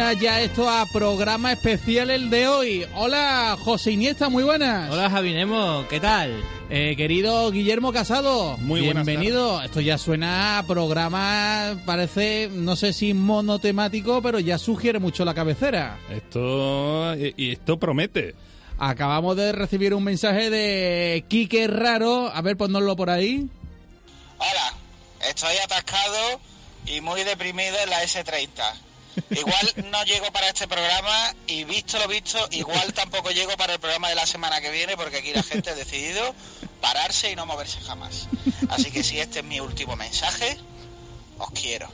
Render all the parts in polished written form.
suena ya esto a programa especial el de hoy. Hola, José Iniesta, muy buenas. Hola, Javinemo, ¿qué tal? Querido Guillermo Casado, muy bienvenido. Esto ya suena a programa, parece, no sé si monotemático, pero ya sugiere mucho la cabecera. Esto promete. Acabamos de recibir un mensaje de Kike Raro. A ver, ponnoslo por ahí. Hola, estoy atascado y muy deprimido en la S30. Igual no llego para este programa y visto lo visto, igual tampoco llego para el programa de la semana que viene, porque aquí la gente ha decidido pararse y no moverse jamás. Así que si este es mi último mensaje, os quiero.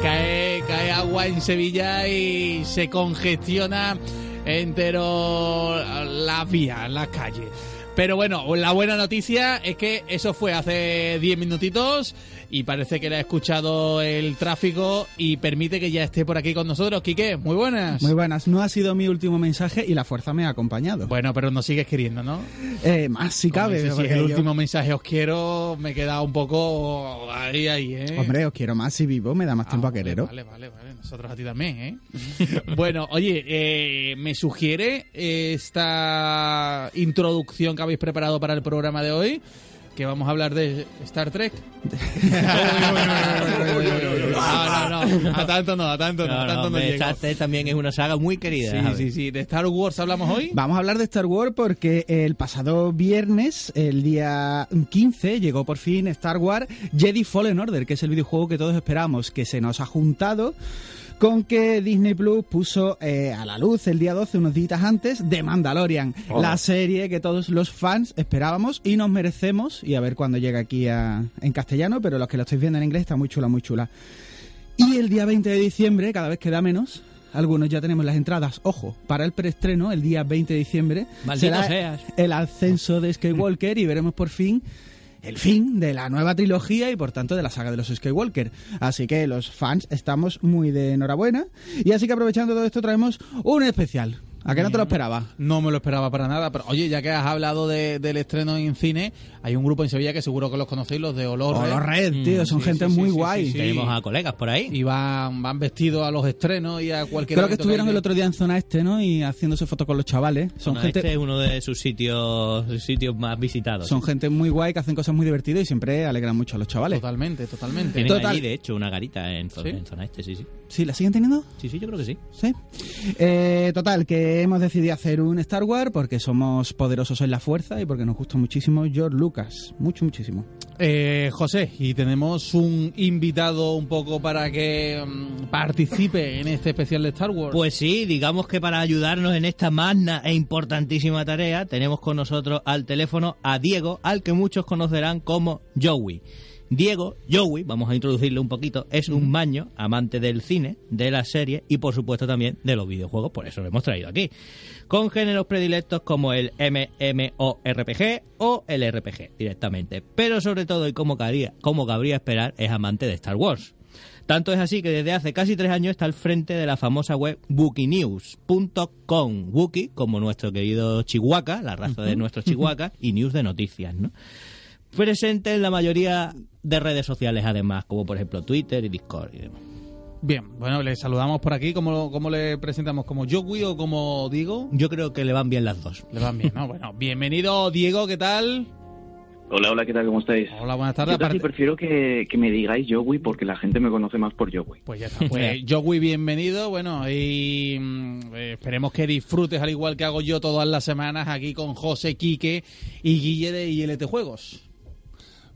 Cae agua en Sevilla y se congestiona entero la vía, la calle. Pero bueno, la buena noticia es que eso fue hace 10 minutitos y parece que le ha escuchado el tráfico y permite que ya esté por aquí con nosotros. Quique, muy buenas. Muy buenas. No ha sido mi último mensaje y la fuerza me ha acompañado. Bueno, pero nos sigues queriendo, ¿no? Más si cabe. Si es el último mensaje, os quiero, me he quedado un poco ahí, ¿eh? Hombre, os quiero más si vivo, me da más tiempo a quereros. Vale. Nosotros a ti también, ¿eh? Bueno, oye, me sugiere esta introducción que habéis preparado para el programa de hoy, que vamos a hablar de Star Trek. No, a tanto no llego. Star Trek también es una saga muy querida. Sí. ¿De Star Wars hablamos hoy? Vamos a hablar de Star Wars porque el pasado viernes, el día 15, llegó por fin Star Wars Jedi Fallen Order, que es el videojuego que todos esperamos, que se nos ha juntado con que Disney Plus puso a la luz el día 12, unos días antes, de Mandalorian, la serie que todos los fans esperábamos y nos merecemos, y a ver cuándo llega aquí en castellano, pero los que lo estáis viendo en inglés está muy chula, muy chula. Y el día 20 de diciembre, cada vez queda menos, algunos ya tenemos las entradas, ojo, para el preestreno, el día 20 de diciembre, será el ascenso de Skywalker y veremos por fin el fin de la nueva trilogía y por tanto de la saga de los Skywalker. Así que los fans estamos muy de enhorabuena. Y así que aprovechando todo esto traemos un especial. ¿A qué no te lo esperabas? No me lo esperaba para nada, pero oye, ya que has hablado del estreno en cine, hay un grupo en Sevilla que seguro que los conocéis, los de Olorred. Olorred, tío, son gente muy guay. Sí. Tenemos a colegas por ahí. Y van vestidos a los estrenos y a cualquier... Creo que estuvieron el otro día en zona este, ¿no? Y haciéndose fotos con los chavales. Este es uno de sus sitios más visitados. Son gente muy guay, que hacen cosas muy divertidas y siempre alegran mucho a los chavales. Totalmente. Tienen allí, de hecho, una garita en zona este, sí. ¿Sí? ¿La siguen teniendo? Sí, yo creo que sí. ¿Sí? Total, que hemos decidido hacer un Star Wars porque somos poderosos en la fuerza y porque nos gusta muchísimo George Lucas, muchísimo. José, y tenemos un invitado un poco para que participe en este especial de Star Wars. Pues sí, digamos que para ayudarnos en esta magna e importantísima tarea tenemos con nosotros al teléfono a Diego, al que muchos conocerán como Joey. Diego, Joey, vamos a introducirle un poquito, es un maño, amante del cine, de las series y por supuesto también de los videojuegos, por eso lo hemos traído aquí, con géneros predilectos como el MMORPG o el RPG directamente, pero sobre todo y como cabría esperar, es amante de Star Wars. Tanto es así que desde hace casi 3 años está al frente de la famosa web WookieeNews.com, Wookie como nuestro querido Chihuahua, la raza de nuestros Chihuahua, y news de noticias, ¿no? Presente en la mayoría de redes sociales además, como por ejemplo Twitter y Discord y demás. Bien, bueno, le saludamos por aquí. ¿Cómo le presentamos? ¿Como Joey o como Diego? Yo creo que le van bien las dos. Le van bien, ¿no? Bueno, bienvenido Diego, ¿qué tal? Hola, ¿qué tal? ¿Cómo estáis? Hola, buenas tardes. Yo casi prefiero que me digáis Joey porque la gente me conoce más por Joey. Pues ya está. Pues, Joey, bienvenido. Bueno, y esperemos que disfrutes al igual que hago yo todas las semanas aquí con José, Quique y Guille de ILT Juegos.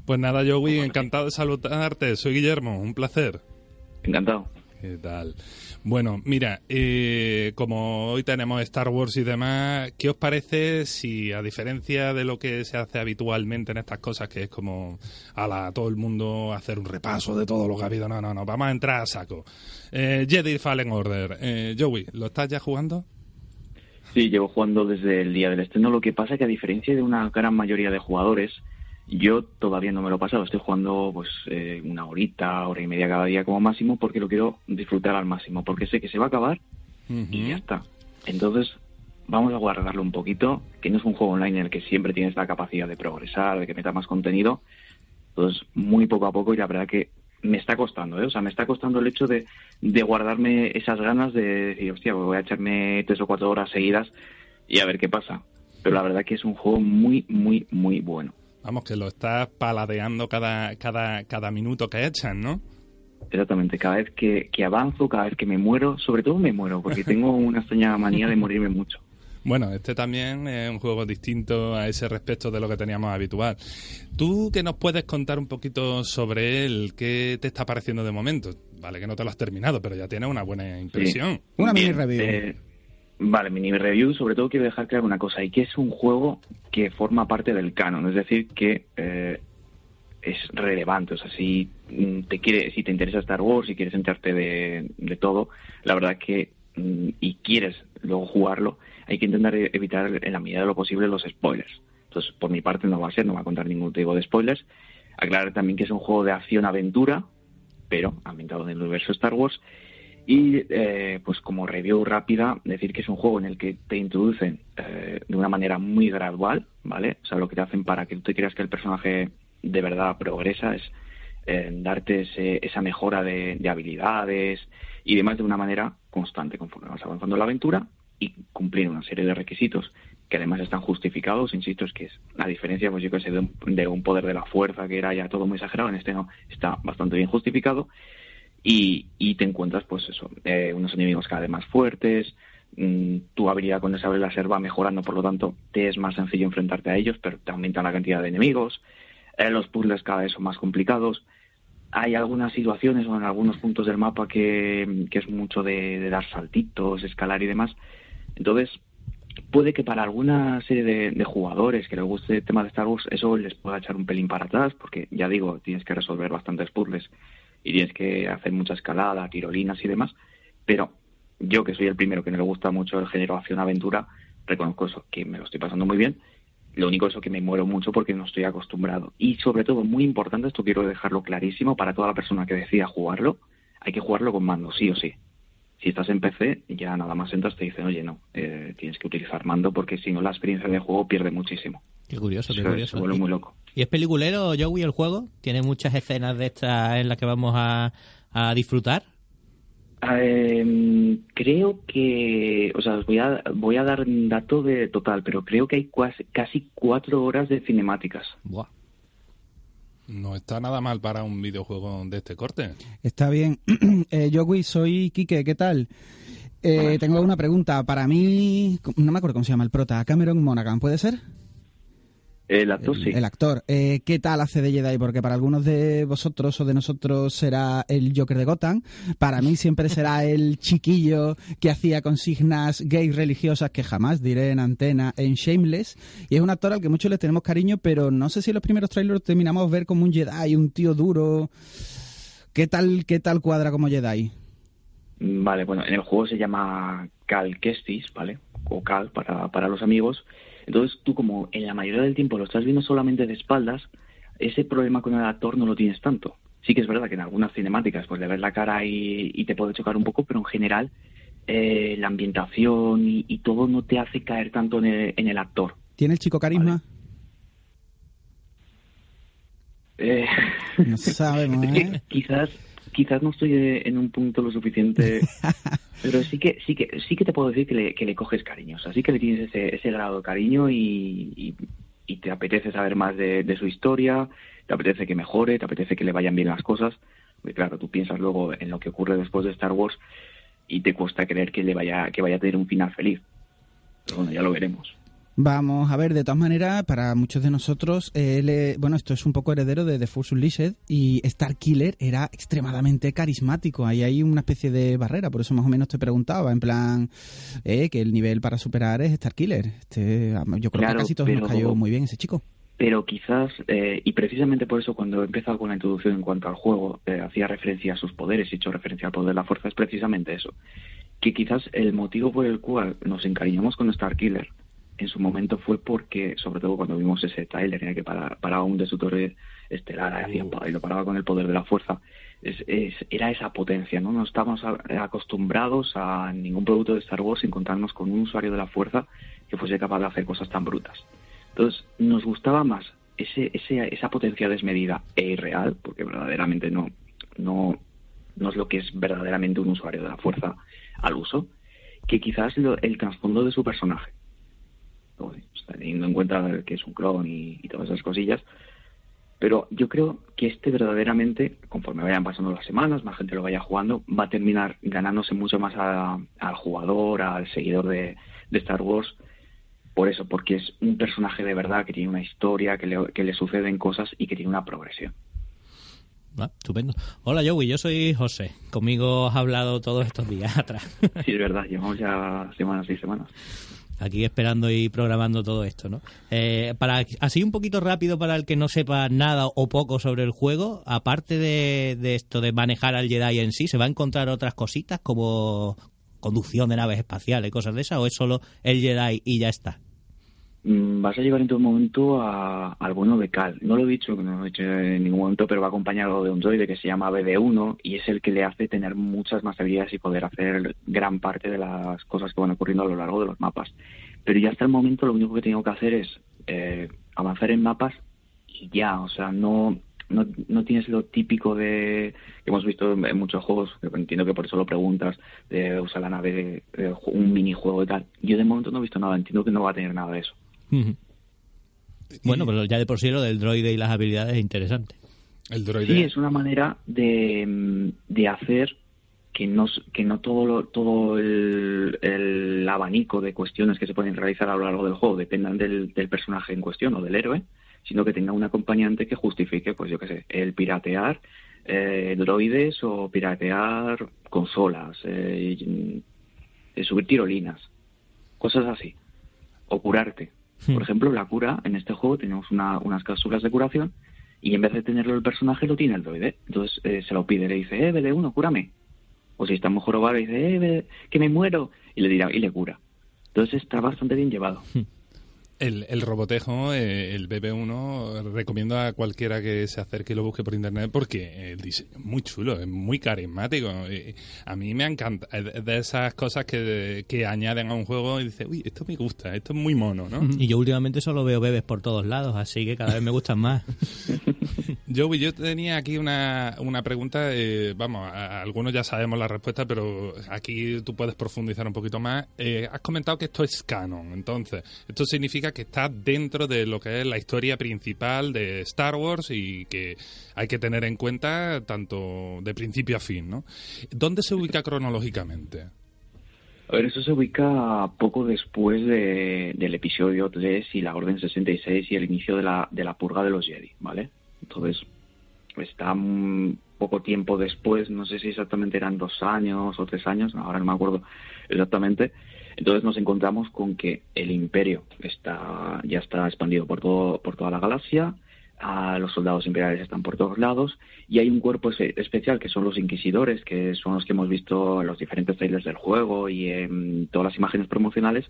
Pues nada, Joey, encantado de saludarte. Soy Guillermo, un placer. Encantado. ¿Qué tal? Bueno, mira, como hoy tenemos Star Wars y demás, ¿qué os parece si, a diferencia de lo que se hace habitualmente en estas cosas, que es como a todo el mundo hacer un repaso de todo lo que ha habido, no, vamos a entrar a saco. Jedi Fallen Order. Joey, ¿lo estás ya jugando? Sí, llevo jugando desde el día del estreno. Lo que pasa es que, a diferencia de una gran mayoría de jugadores, yo todavía no me lo he pasado, estoy jugando pues una horita, hora y media cada día como máximo, porque lo quiero disfrutar al máximo, porque sé que se va a acabar y ya está. Entonces vamos a guardarlo un poquito, que no es un juego online en el que siempre tienes la capacidad de progresar, de que metas más contenido. Entonces muy poco a poco, y la verdad que me está costando, ¿eh? O sea, me está costando el hecho de guardarme esas ganas de decir, hostia, pues voy a echarme 3 o 4 horas seguidas y a ver qué pasa. Pero la verdad que es un juego muy, muy, muy bueno. Vamos, que lo estás paladeando cada minuto que echan, ¿no? Exactamente, cada vez que avanzo, cada vez que me muero, sobre todo me muero, porque tengo una extraña manía de morirme mucho. Bueno, este también es un juego distinto a ese respecto de lo que teníamos habitual. ¿Tú qué nos puedes contar un poquito sobre él? ¿Qué te está pareciendo de momento? Vale que no te lo has terminado, pero ya tienes una buena impresión. Sí. Una mini review. Vale, mini review. Sobre todo quiero dejar claro una cosa, y que es un juego que forma parte del canon, es decir, que es relevante. O sea, si te interesa Star Wars, si quieres enterarte de todo, la verdad que, y quieres luego jugarlo, hay que intentar evitar en la medida de lo posible los spoilers. Entonces, por mi parte no va a contar ningún tipo de spoilers. Aclarar también que es un juego de acción-aventura, pero ambientado en el universo Star Wars. Y, pues como review rápida, decir que es un juego en el que te introducen de una manera muy gradual, ¿vale? O sea, lo que te hacen para que tú te creas que el personaje de verdad progresa es darte esa mejora de habilidades y demás de una manera constante conforme vas avanzando en la aventura, y cumplir una serie de requisitos que además están justificados. Insisto, es que es la diferencia, pues yo que sé, de un poder de la fuerza que era ya todo muy exagerado, en este no, está bastante bien justificado, y te encuentras pues eso, unos enemigos cada vez más fuertes, tu habilidad con el sable láser va mejorando, por lo tanto te es más sencillo enfrentarte a ellos, pero te aumenta la cantidad de enemigos, los puzzles cada vez son más complicados. Hay algunas situaciones o en algunos puntos del mapa que es mucho de dar saltitos, escalar y demás. Entonces, puede que para alguna serie de jugadores que les guste el tema de Star Wars, eso les pueda echar un pelín para atrás, porque, ya digo, tienes que resolver bastantes puzzles y tienes que hacer mucha escalada, tirolinas y demás. Pero yo, que soy el primero que no le gusta mucho el género acción-aventura, reconozco eso, que me lo estoy pasando muy bien. Lo único es que me muero mucho porque no estoy acostumbrado. Y, sobre todo, muy importante, esto quiero dejarlo clarísimo para toda la persona que decida jugarlo, hay que jugarlo con mando, sí o sí. Si estás en PC, ya nada más entras, te dicen, oye, no, tienes que utilizar mando, porque si no la experiencia de juego pierde muchísimo. Qué curioso, qué curioso. Se vuelve muy loco. ¿Y es peliculero, Joey, el juego? ¿Tiene muchas escenas de estas en las que vamos a disfrutar? Creo que, o sea, voy a dar un dato de total, pero creo que hay casi 4 horas de cinemáticas. Buah. No está nada mal para un videojuego de este corte. Está bien. Joey, soy Quique, ¿qué tal? Tengo una pregunta. Para mí, no me acuerdo cómo se llama el prota, Cameron Monaghan, ¿puede ser? El actor, sí. El actor. ¿Qué tal hace de Jedi? Porque para algunos de vosotros o de nosotros será el Joker de Gotham. Para mí siempre será el chiquillo que hacía consignas gays religiosas que jamás diré en antena en Shameless. Y es un actor al que muchos le tenemos cariño, pero no sé si en los primeros trailers terminamos ver como un Jedi, un tío duro. ¿Qué tal cuadra como Jedi? Vale, bueno, en el juego se llama Cal Kestis, ¿vale? O Cal para los amigos. Entonces tú, como en la mayoría del tiempo lo estás viendo solamente de espaldas, ese problema con el actor no lo tienes tanto. Sí que es verdad que en algunas cinemáticas pues le ves la cara y te puede chocar un poco, pero en general la ambientación y todo no te hace caer tanto en el actor. ¿Tiene el chico carisma? ¿Vale? No sabemos, ¿eh? Quizás no estoy en un punto lo suficiente, pero sí que te puedo decir que le coges cariño. O sea, sí que le tienes ese grado de cariño y te apetece saber más de su historia, te apetece que mejore, te apetece que le vayan bien las cosas. Porque claro, tú piensas luego en lo que ocurre después de Star Wars y te cuesta creer que vaya a tener un final feliz. Pero bueno, ya lo veremos. Vamos a ver, de todas maneras, para muchos de nosotros, esto es un poco heredero de The Force Unleashed, y Starkiller era extremadamente carismático. Ahí hay una especie de barrera, por eso más o menos te preguntaba, en plan, que el nivel para superar es Starkiller. Yo creo que casi todos nos cayó muy bien ese chico. Pero quizás, y precisamente por eso cuando he empezado con la introducción en cuanto al juego, hacía referencia a sus poderes, he hecho referencia al poder de la fuerza, es precisamente eso. Que quizás el motivo por el cual nos encariñamos con Starkiller en su momento fue porque, sobre todo cuando vimos ese trailer en el que paraba un destructor estelar y lo paraba con el poder de la fuerza, era esa potencia, ¿no? No estábamos acostumbrados a ningún producto de Star Wars encontrarnos con un usuario de la fuerza que fuese capaz de hacer cosas tan brutas. Entonces, nos gustaba más esa potencia desmedida e irreal, porque verdaderamente no, no es lo que es verdaderamente un usuario de la fuerza al uso, que quizás el trasfondo de su personaje, teniendo en cuenta que es un clon y todas esas cosillas. Pero yo creo que verdaderamente, conforme vayan pasando las semanas, más gente lo vaya jugando, va a terminar ganándose mucho más al jugador, al seguidor de Star Wars, por eso, porque es un personaje de verdad que tiene una historia, que le suceden cosas y que tiene una progresión. Ah, estupendo. Hola Joey, yo soy José. Conmigo has hablado todos estos días atrás. Sí, es verdad, llevamos ya semanas y semanas aquí esperando y programando todo esto, ¿no? Para así un poquito rápido, para el que no sepa nada o poco sobre el juego, aparte de esto de manejar al Jedi en sí, ¿se va a encontrar otras cositas como conducción de naves espaciales, cosas de esas, o es solo el Jedi y ya está? Vas a llegar en todo momento al bueno de Cal. No lo he dicho, no lo he dicho en ningún momento, pero va acompañado de un droide que se llama BD-1 y es el que le hace tener muchas más habilidades y poder hacer gran parte de las cosas que van ocurriendo a lo largo de los mapas. Pero ya hasta el momento lo único que tengo que hacer es avanzar en mapas y ya, o sea, no tienes lo típico de que hemos visto en muchos juegos, que entiendo que por eso lo preguntas, de usar la nave, de un minijuego y tal. Yo de momento no he visto nada, entiendo que no va a tener nada de eso. Bueno, pero ya de por sí lo del droide y las habilidades es interesante. El droide... Sí, es una manera de hacer que no todo el abanico de cuestiones que se pueden realizar a lo largo del juego dependan del personaje en cuestión o del héroe, sino que tenga un acompañante que justifique, pues yo qué sé, el piratear droides o piratear consolas, subir tirolinas, cosas así, o curarte. Por ejemplo, la cura, en este juego tenemos unas cápsulas de curación y en vez de tenerlo el personaje, lo tiene el droide. Entonces se lo pide, le dice, BD1, cúrame. O si está muy jorobado, le dice, que me muero. Y le dirá, y le cura. Entonces está bastante bien llevado. El robotejo, el BB1, recomiendo a cualquiera que se acerque y lo busque por internet porque el diseño es muy chulo, es muy carismático. A mí me encanta. Es de esas cosas que añaden a un juego y dices, uy, esto me gusta, esto es muy mono, ¿no? Y yo últimamente solo veo bebés por todos lados, así que cada vez me gustan más. Joey, yo tenía aquí una pregunta, vamos, algunos ya sabemos la respuesta, pero aquí tú puedes profundizar un poquito más. Has comentado que esto es canon, entonces, esto significa que está dentro de lo que es la historia principal de Star Wars y que hay que tener en cuenta tanto de principio a fin, ¿no? ¿Dónde se ubica cronológicamente? A ver, eso se ubica poco después del episodio 3 y la Orden 66 y el inicio de la purga de los Jedi, ¿vale? Entonces, está poco tiempo después, no sé si exactamente eran 2 años o 3 años, ahora no me acuerdo exactamente. Entonces nos encontramos con que el Imperio ya está expandido por toda la galaxia, los soldados imperiales están por todos lados y hay un cuerpo especial que son los Inquisidores, que son los que hemos visto en los diferentes trailers del juego y en todas las imágenes promocionales,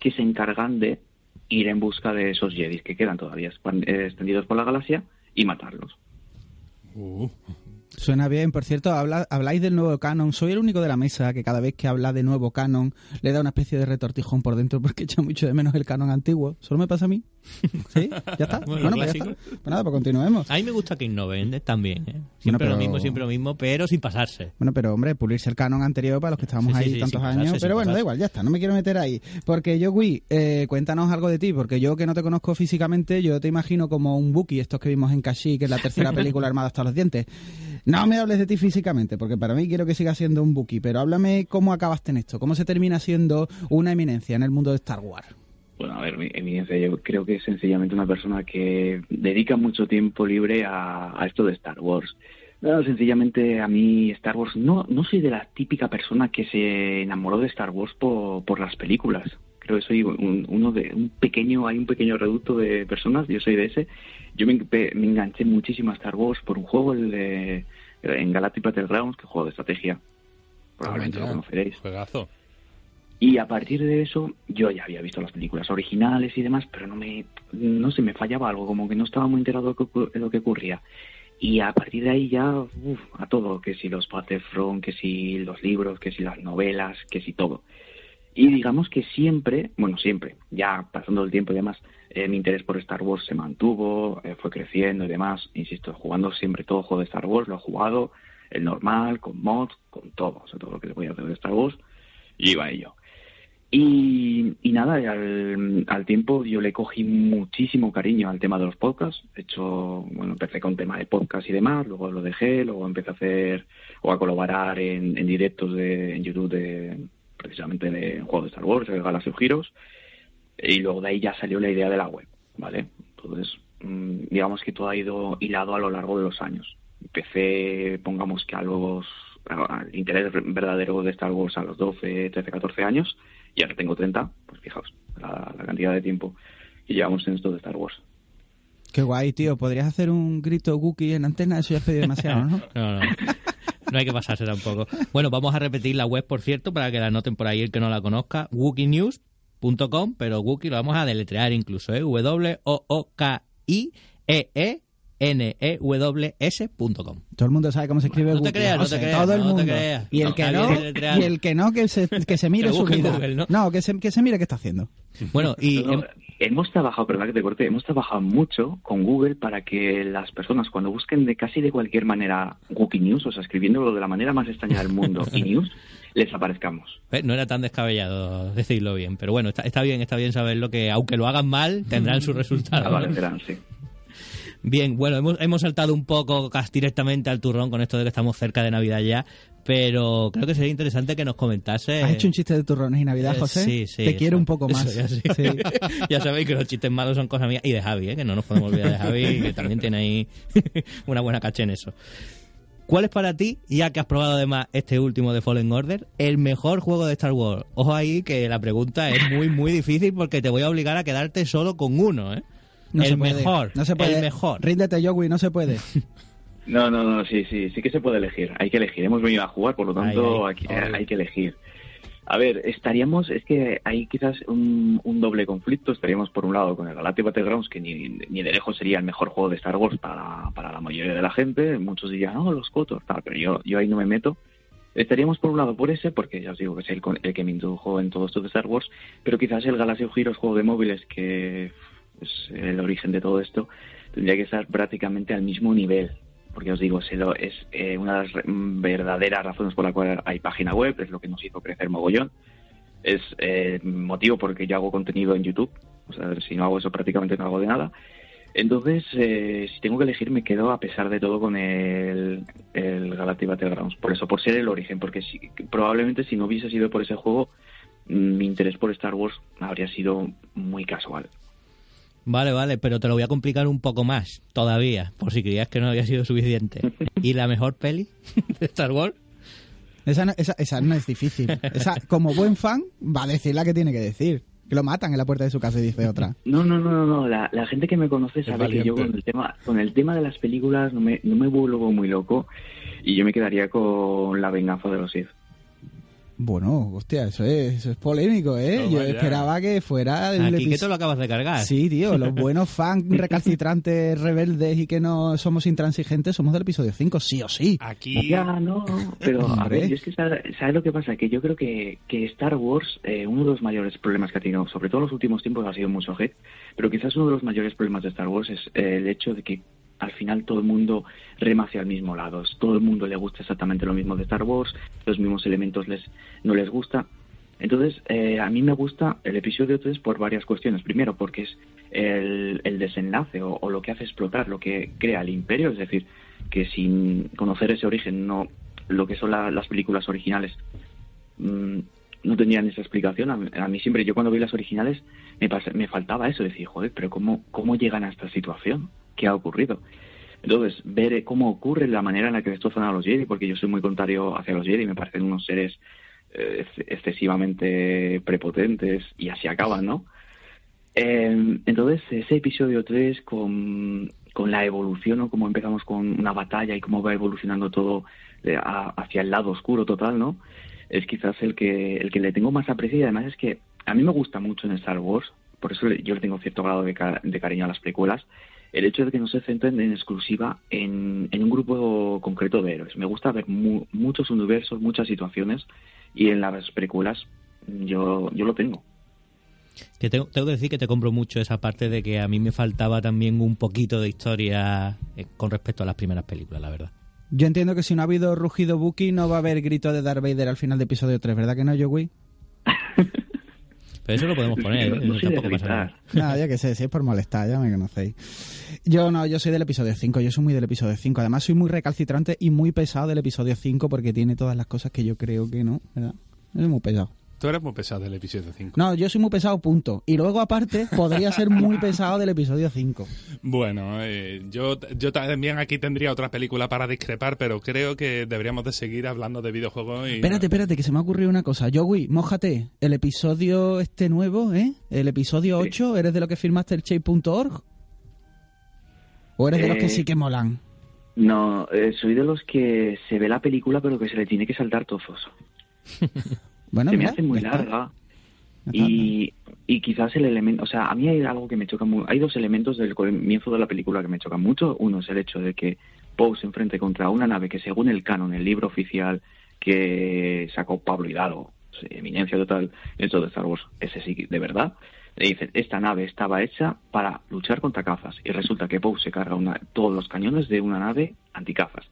que se encargan de ir en busca de esos Jedis que quedan todavía extendidos por la galaxia y matarlos. Suena bien, por cierto, habláis del nuevo canon. Soy el único de la mesa que cada vez que habla de nuevo canon le da una especie de retortijón por dentro porque echa mucho de menos el canon antiguo. ¿Solo me pasa a mí? ¿Sí? ¿Ya está? Bueno, pues ya está. Pues nada, pues continuemos. A mí me gusta que innoven también, ¿eh? Siempre lo mismo, pero sin pasarse. Bueno, pero hombre, pulirse el canon anterior para los que estábamos ahí tantos años. Pasarse, pero bueno, da igual, ya está, no me quiero meter ahí. Porque yo, Wii, cuéntanos algo de ti, porque yo que no te conozco físicamente, yo te imagino como un Wookie, estos que vimos en Kashyyyk, que es la tercera película armada hasta los dientes. No me hables de ti físicamente, porque para mí quiero que sigas siendo un Wookiee, pero háblame cómo acabaste en esto, cómo se termina siendo una eminencia en el mundo de Star Wars. Bueno, a ver, mi eminencia, yo creo que es sencillamente una persona que dedica mucho tiempo libre a esto de Star Wars. No, sencillamente a mí Star Wars, no soy de la típica persona que se enamoró de Star Wars por las películas. Creo que soy hay un pequeño reducto de personas, yo soy de ese. Yo me enganché muchísimo a Star Wars por un juego en Galactic Battlegrounds, que es un juego de estrategia, probablemente lo conoceréis. Juegazo. Y a partir de eso, yo ya había visto las películas originales y demás, pero no sé, me fallaba algo, como que no estaba muy enterado de lo que ocurría. Y a partir de ahí ya, a todo, que si los Battlefront, que si los libros, que si las novelas, que si todo. Y digamos que siempre, ya pasando el tiempo y demás, mi interés por Star Wars se mantuvo, fue creciendo y demás. Insisto, jugando siempre todo juego de Star Wars, lo he jugado, el normal, con mods, con todo, o sea, todo lo que se podía hacer de Star Wars, y iba a ello. Y nada, al tiempo yo le cogí muchísimo cariño al tema de los podcasts. De hecho, bueno, empecé con tema de podcast y demás, luego lo dejé, luego empecé a hacer o a colaborar en directos en YouTube precisamente de un juego de Star Wars, de Galaxy of Heroes, y luego de ahí ya salió la idea de la web, ¿vale? Entonces, digamos que todo ha ido hilado a lo largo de los años. Empecé, pongamos que al interés verdadero de Star Wars a los 12, 13, 14 años, y ahora tengo 30, pues fijaos la cantidad de tiempo que llevamos en esto de Star Wars. Qué guay, tío. Podrías hacer un grito Wookie en antena, eso ya has pedido demasiado, ¿no? No hay que pasarse tampoco. Bueno, vamos a repetir la web, por cierto, para que la noten por ahí el que no la conozca, WookieeNews.com, pero Wookie lo vamos a deletrear incluso, ¿eh? WOOKIEENEWS.com. Todo el mundo sabe cómo se escribe. No te creas, no te creas. Y el que no, que se mire su vida. Google, no, que se mire qué está haciendo. Bueno, y hemos trabajado, perdón que te corté, hemos trabajado mucho con Google para que las personas cuando busquen de cualquier manera Wookie News, o sea, escribiéndolo de la manera más extraña del mundo y News, les aparezcamos. No era tan descabellado decirlo bien, pero bueno, está bien saberlo, que aunque lo hagan mal, tendrán su resultado. Aparecerán, sí. Bien, bueno, hemos saltado un poco casi directamente al turrón con esto de que estamos cerca de Navidad ya, pero creo que sería interesante que nos comentase... ¿Has hecho un chiste de turrones y Navidad, José? Sí. Te quiero un poco más. Sí. Ya sabéis que los chistes malos son cosa mía. Y de Javi, que no nos podemos olvidar de Javi, que también tiene ahí una buena caché en eso. ¿Cuál es para ti, ya que has probado además este último de Fallen Order, el mejor juego de Star Wars? Ojo ahí que la pregunta es muy, muy difícil porque te voy a obligar a quedarte solo con uno, ¿eh? No se puede. Ríndete, Joey, no se puede. No, sí que se puede elegir. Hay que elegir. Hemos venido a jugar, por lo tanto, hay que elegir. A ver, es que hay quizás un doble conflicto. Estaríamos por un lado con el Galactic Battlegrounds, que ni de lejos sería el mejor juego de Star Wars para la mayoría de la gente. Muchos dirían, no, los KOTOR, tal, pero yo ahí no me meto. Estaríamos por un lado por ese, porque ya os digo que es el que me introdujo en todo esto de Star Wars, pero quizás el Galaxy of Heroes, juego de móviles, que es el origen de todo esto, tendría que estar prácticamente al mismo nivel, porque os digo, es una de las verdaderas razones por la cual hay página web, es lo que nos hizo crecer mogollón, es motivo porque yo hago contenido en YouTube, o sea, si no hago eso prácticamente no hago de nada. Entonces, si tengo que elegir, me quedo a pesar de todo con el Galactic Battlegrounds, por eso, por ser el origen, porque probablemente si no hubiese sido por ese juego, mi interés por Star Wars habría sido muy casual. Vale, pero te lo voy a complicar un poco más todavía, por si creías que no había sido suficiente. ¿Y la mejor peli de Star Wars? Esa no es difícil. Esa, como buen fan, va a decir la que tiene que decir. Que lo matan en la puerta de su casa y dice otra. No. La gente que me conoce sabe que yo con el tema de las películas no me vuelvo muy loco y yo me quedaría con La venganza de los Sith. Bueno, hostia, eso es polémico, ¿eh? Yo esperaba que fuera... Aquí que te lo acabas de cargar. Sí, tío, los buenos fans recalcitrantes, rebeldes y que no somos intransigentes somos del episodio 5, sí o sí. Aquí... Ya, no, pero a ver, yo es que ¿sabes lo que pasa? Que yo creo que Star Wars, uno de los mayores problemas que ha tenido, sobre todo en los últimos tiempos, ha sido mucho hate, pero quizás uno de los mayores problemas de Star Wars es el hecho de que al final todo el mundo rema hacia el mismo lado, todo el mundo le gusta exactamente lo mismo de Star Wars, los mismos elementos no les gusta. Entonces, a mí me gusta el episodio 3 por varias cuestiones. Primero, porque es el desenlace o lo que hace explotar, lo que crea el imperio, es decir, que sin conocer ese origen, no, lo que son las películas originales... no tenían esa explicación. A mí siempre, yo cuando vi las originales, me faltaba eso, decir, joder, pero ¿cómo llegan a esta situación? ¿Qué ha ocurrido? Entonces, ver cómo ocurre, la manera en la que destrozan a los Jedi, porque yo soy muy contrario hacia los Jedi, me parecen unos seres excesivamente prepotentes, y así acaban, ¿no? Entonces, ese episodio 3 con la evolución, ¿no? Como empezamos con una batalla y cómo va evolucionando todo hacia el lado oscuro total, ¿no? Es quizás el que le tengo más aprecio, y además es que a mí me gusta mucho en Star Wars, por eso yo le tengo cierto grado de cariño a las precuelas, el hecho de que no se centren en exclusiva en un grupo concreto de héroes. Me gusta ver muchos universos, muchas situaciones, y en las precuelas yo lo tengo. Que tengo que decir que te compro mucho esa parte de que a mí me faltaba también un poquito de historia con respecto a las primeras películas, la verdad. Yo entiendo que si no ha habido rugido Wookie no va a haber grito de Darth Vader al final de episodio 3, ¿verdad que no, Joey? Pero eso lo podemos poner, no, no tampoco pasa nada. No, yo qué sé, si es por molestar, ya me conocéis. Yo no, yo soy del episodio 5, yo soy muy del episodio 5. Además soy muy recalcitrante y muy pesado del episodio 5 porque tiene todas las cosas que yo creo que no, ¿verdad? Es muy pesado. Tú eres muy pesado del episodio 5. No, yo soy muy pesado, punto. Y luego, aparte, podría ser muy pesado del episodio 5. Bueno, yo también aquí tendría otra película para discrepar, pero creo que deberíamos de seguir hablando de videojuegos y... Espérate, que se me ha ocurrido una cosa. Joey, mójate. El episodio este nuevo, ¿eh? El episodio 8, ¿eres de los que firmaste el Chase.org? ¿O eres de los que sí que molan? No, soy de los que se ve la película, pero que se le tiene que saltar tofos. Bueno, se me hace muy larga y quizás el elemento, o sea, a mí hay algo que me choca mucho. Hay dos elementos del comienzo de la película que me chocan mucho. Uno es el hecho de que Poe se enfrente contra una nave que, según el canon, el libro oficial que sacó Pablo Hidalgo, eminencia total dentro de Star Wars, ese sí de verdad, le dicen, esta nave estaba hecha para luchar contra cazas, y resulta que Poe se carga todos los cañones de una nave anticazas.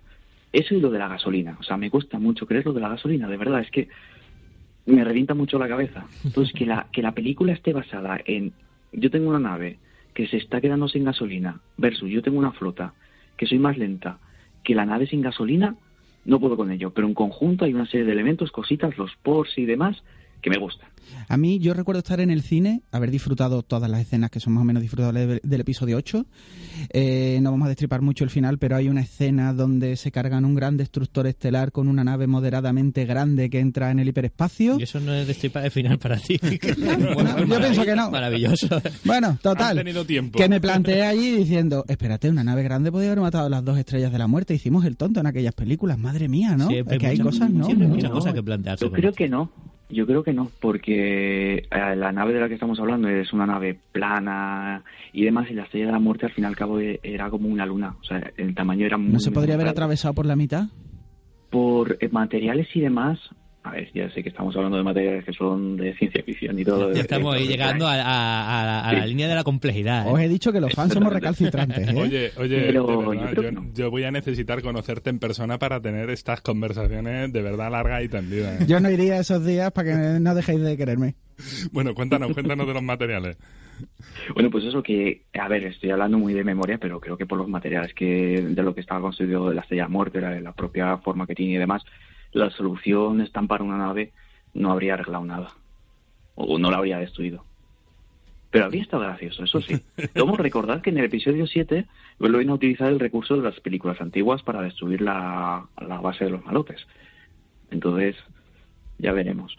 Eso y lo de la gasolina, o sea, me cuesta mucho creer lo de la gasolina, de verdad, es que me revienta mucho la cabeza. Entonces, que la película esté basada en yo tengo una nave que se está quedando sin gasolina versus yo tengo una flota que soy más lenta que la nave sin gasolina, no puedo con ello. Pero en conjunto hay una serie de elementos, cositas, los ports y demás, que me gustan. A mí, yo recuerdo estar en el cine, haber disfrutado todas las escenas que son más o menos disfrutables del episodio 8. No vamos a destripar mucho el final, pero hay una escena donde se cargan un gran destructor estelar con una nave moderadamente grande que entra en el hiperespacio. Y eso no es destripar el final para ti. Bueno, yo pienso que no. Maravilloso. Bueno, total. Han tenido tiempo. Que me planteé allí diciendo, espérate, una nave grande podía haber matado a las dos estrellas de la muerte. Hicimos el tonto en aquellas películas, madre mía, ¿no? Siempre, es que hay cosas, ¿no? Siempre hay muchas cosas que plantearse. Yo creo que no. Yo creo que no, porque la nave de la que estamos hablando es una nave plana y demás, y la estrella de la muerte al fin y al cabo era como una luna, o sea, el tamaño era muy... ¿No se podría haber atravesado por la mitad? Por materiales y demás... A ver, ya sé que estamos hablando de materiales que son de ciencia ficción y todo. Ya estamos ahí llegando a la línea de la complejidad. Os he dicho que los fans somos recalcitrantes. Oye, pero de verdad, yo voy a necesitar conocerte en persona para tener estas conversaciones de verdad largas y tendidas. Yo no iría esos días para que no dejéis de quererme. Bueno, cuéntanos de los materiales. Bueno, pues eso que... A ver, estoy hablando muy de memoria, pero creo que por los materiales de lo que estaba construido de la Estrella Muerte, la propia forma que tiene y demás... La solución estampar una nave no habría arreglado nada. O no la habría destruido. Pero habría estado gracioso, eso sí. Debemos recordar que en el episodio 7 vuelven a utilizar el recurso de las películas antiguas para destruir la base de los malotes. Entonces, ya veremos.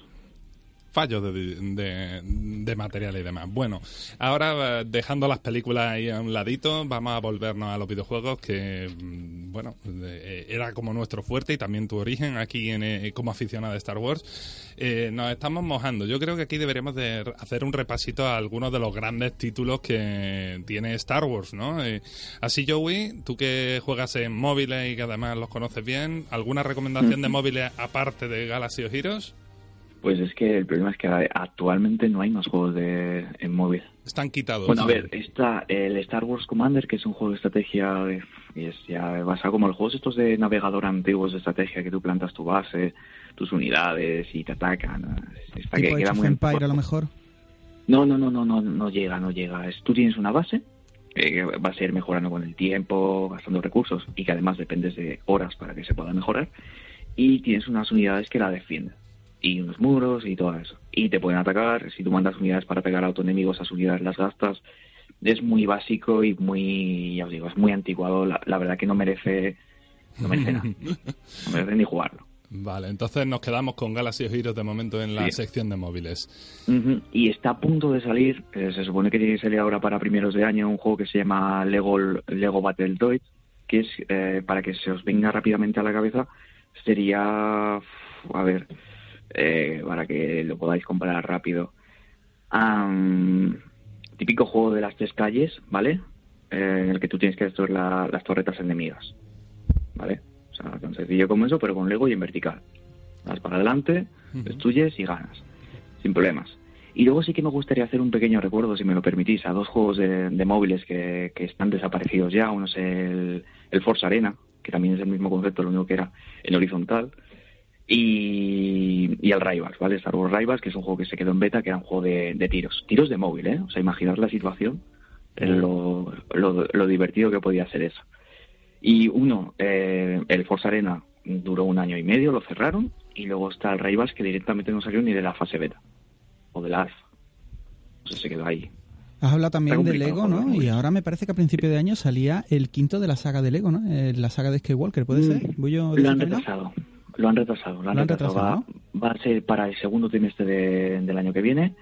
Fallos de material y demás. Bueno, ahora dejando las películas ahí a un ladito, vamos a volvernos a los videojuegos, que bueno, era como nuestro fuerte y también tu origen aquí como aficionado de Star Wars. Nos estamos mojando. Yo creo que aquí deberíamos de hacer un repasito a algunos de los grandes títulos que tiene Star Wars, ¿no? Así, Joey, tú que juegas en móviles y que además los conoces bien, ¿alguna recomendación de móviles aparte de Galaxy of Heroes? Pues es que el problema es que actualmente no hay más juegos en móvil. Están quitados. Bueno, a ver, está el Star Wars Commander, que es un juego de estrategia, y es ya basado como los juegos estos de navegador antiguos de estrategia, que tú plantas tu base, tus unidades y te atacan. Está que queda muy Empire, a lo mejor. No llega. Tú tienes una base que va a ir mejorando con el tiempo, gastando recursos, y que además dependes de horas para que se pueda mejorar, y tienes unas unidades que la defienden. Y unos muros y todo eso. Y te pueden atacar. Si tú mandas unidades para pegar a autoenemigos, esas unidades las gastas. Es muy básico y muy, ya os digo, es muy antiguado. La verdad que no merece nada. No merece ni jugarlo. Vale, entonces nos quedamos con Galaxy of Heroes de momento en la sección de móviles. Y está a punto de salir, se supone que tiene que salir ahora para primeros de año, un juego que se llama Lego Battletoads, que es, para que se os venga rápidamente a la cabeza, sería... a ver... para que lo podáis comparar rápido, típico juego de las tres calles, ¿vale? En el que tú tienes que destruir las torretas enemigas, ¿vale? O sea, tan sencillo como eso, pero con Lego y en vertical. Vas para adelante, destruyes y ganas, sin problemas. Y luego sí que me gustaría hacer un pequeño recuerdo, si me lo permitís, a dos juegos de móviles que están desaparecidos ya. Uno es el Forza Arena, que también es el mismo concepto, lo único que era en horizontal, y al Rivals, ¿vale? Star Wars Rivals, que es un juego que se quedó en beta, que era un juego de tiros de móvil, ¿eh? O sea, imaginar la situación, lo divertido que podía ser eso. Y uno, el Force Arena duró 1 año y medio, lo cerraron, y luego está el Rivals, que directamente no salió ni de la fase beta, o de la alfa. O sea, se quedó ahí. Has hablado también de Lego, ¿no? Y ahora me parece que a principio de año salía el quinto de la saga de Lego, ¿no? La saga de Skywalker, ¿puede ser? Lo han retrasado. Va a ser para el segundo trimestre del año que viene,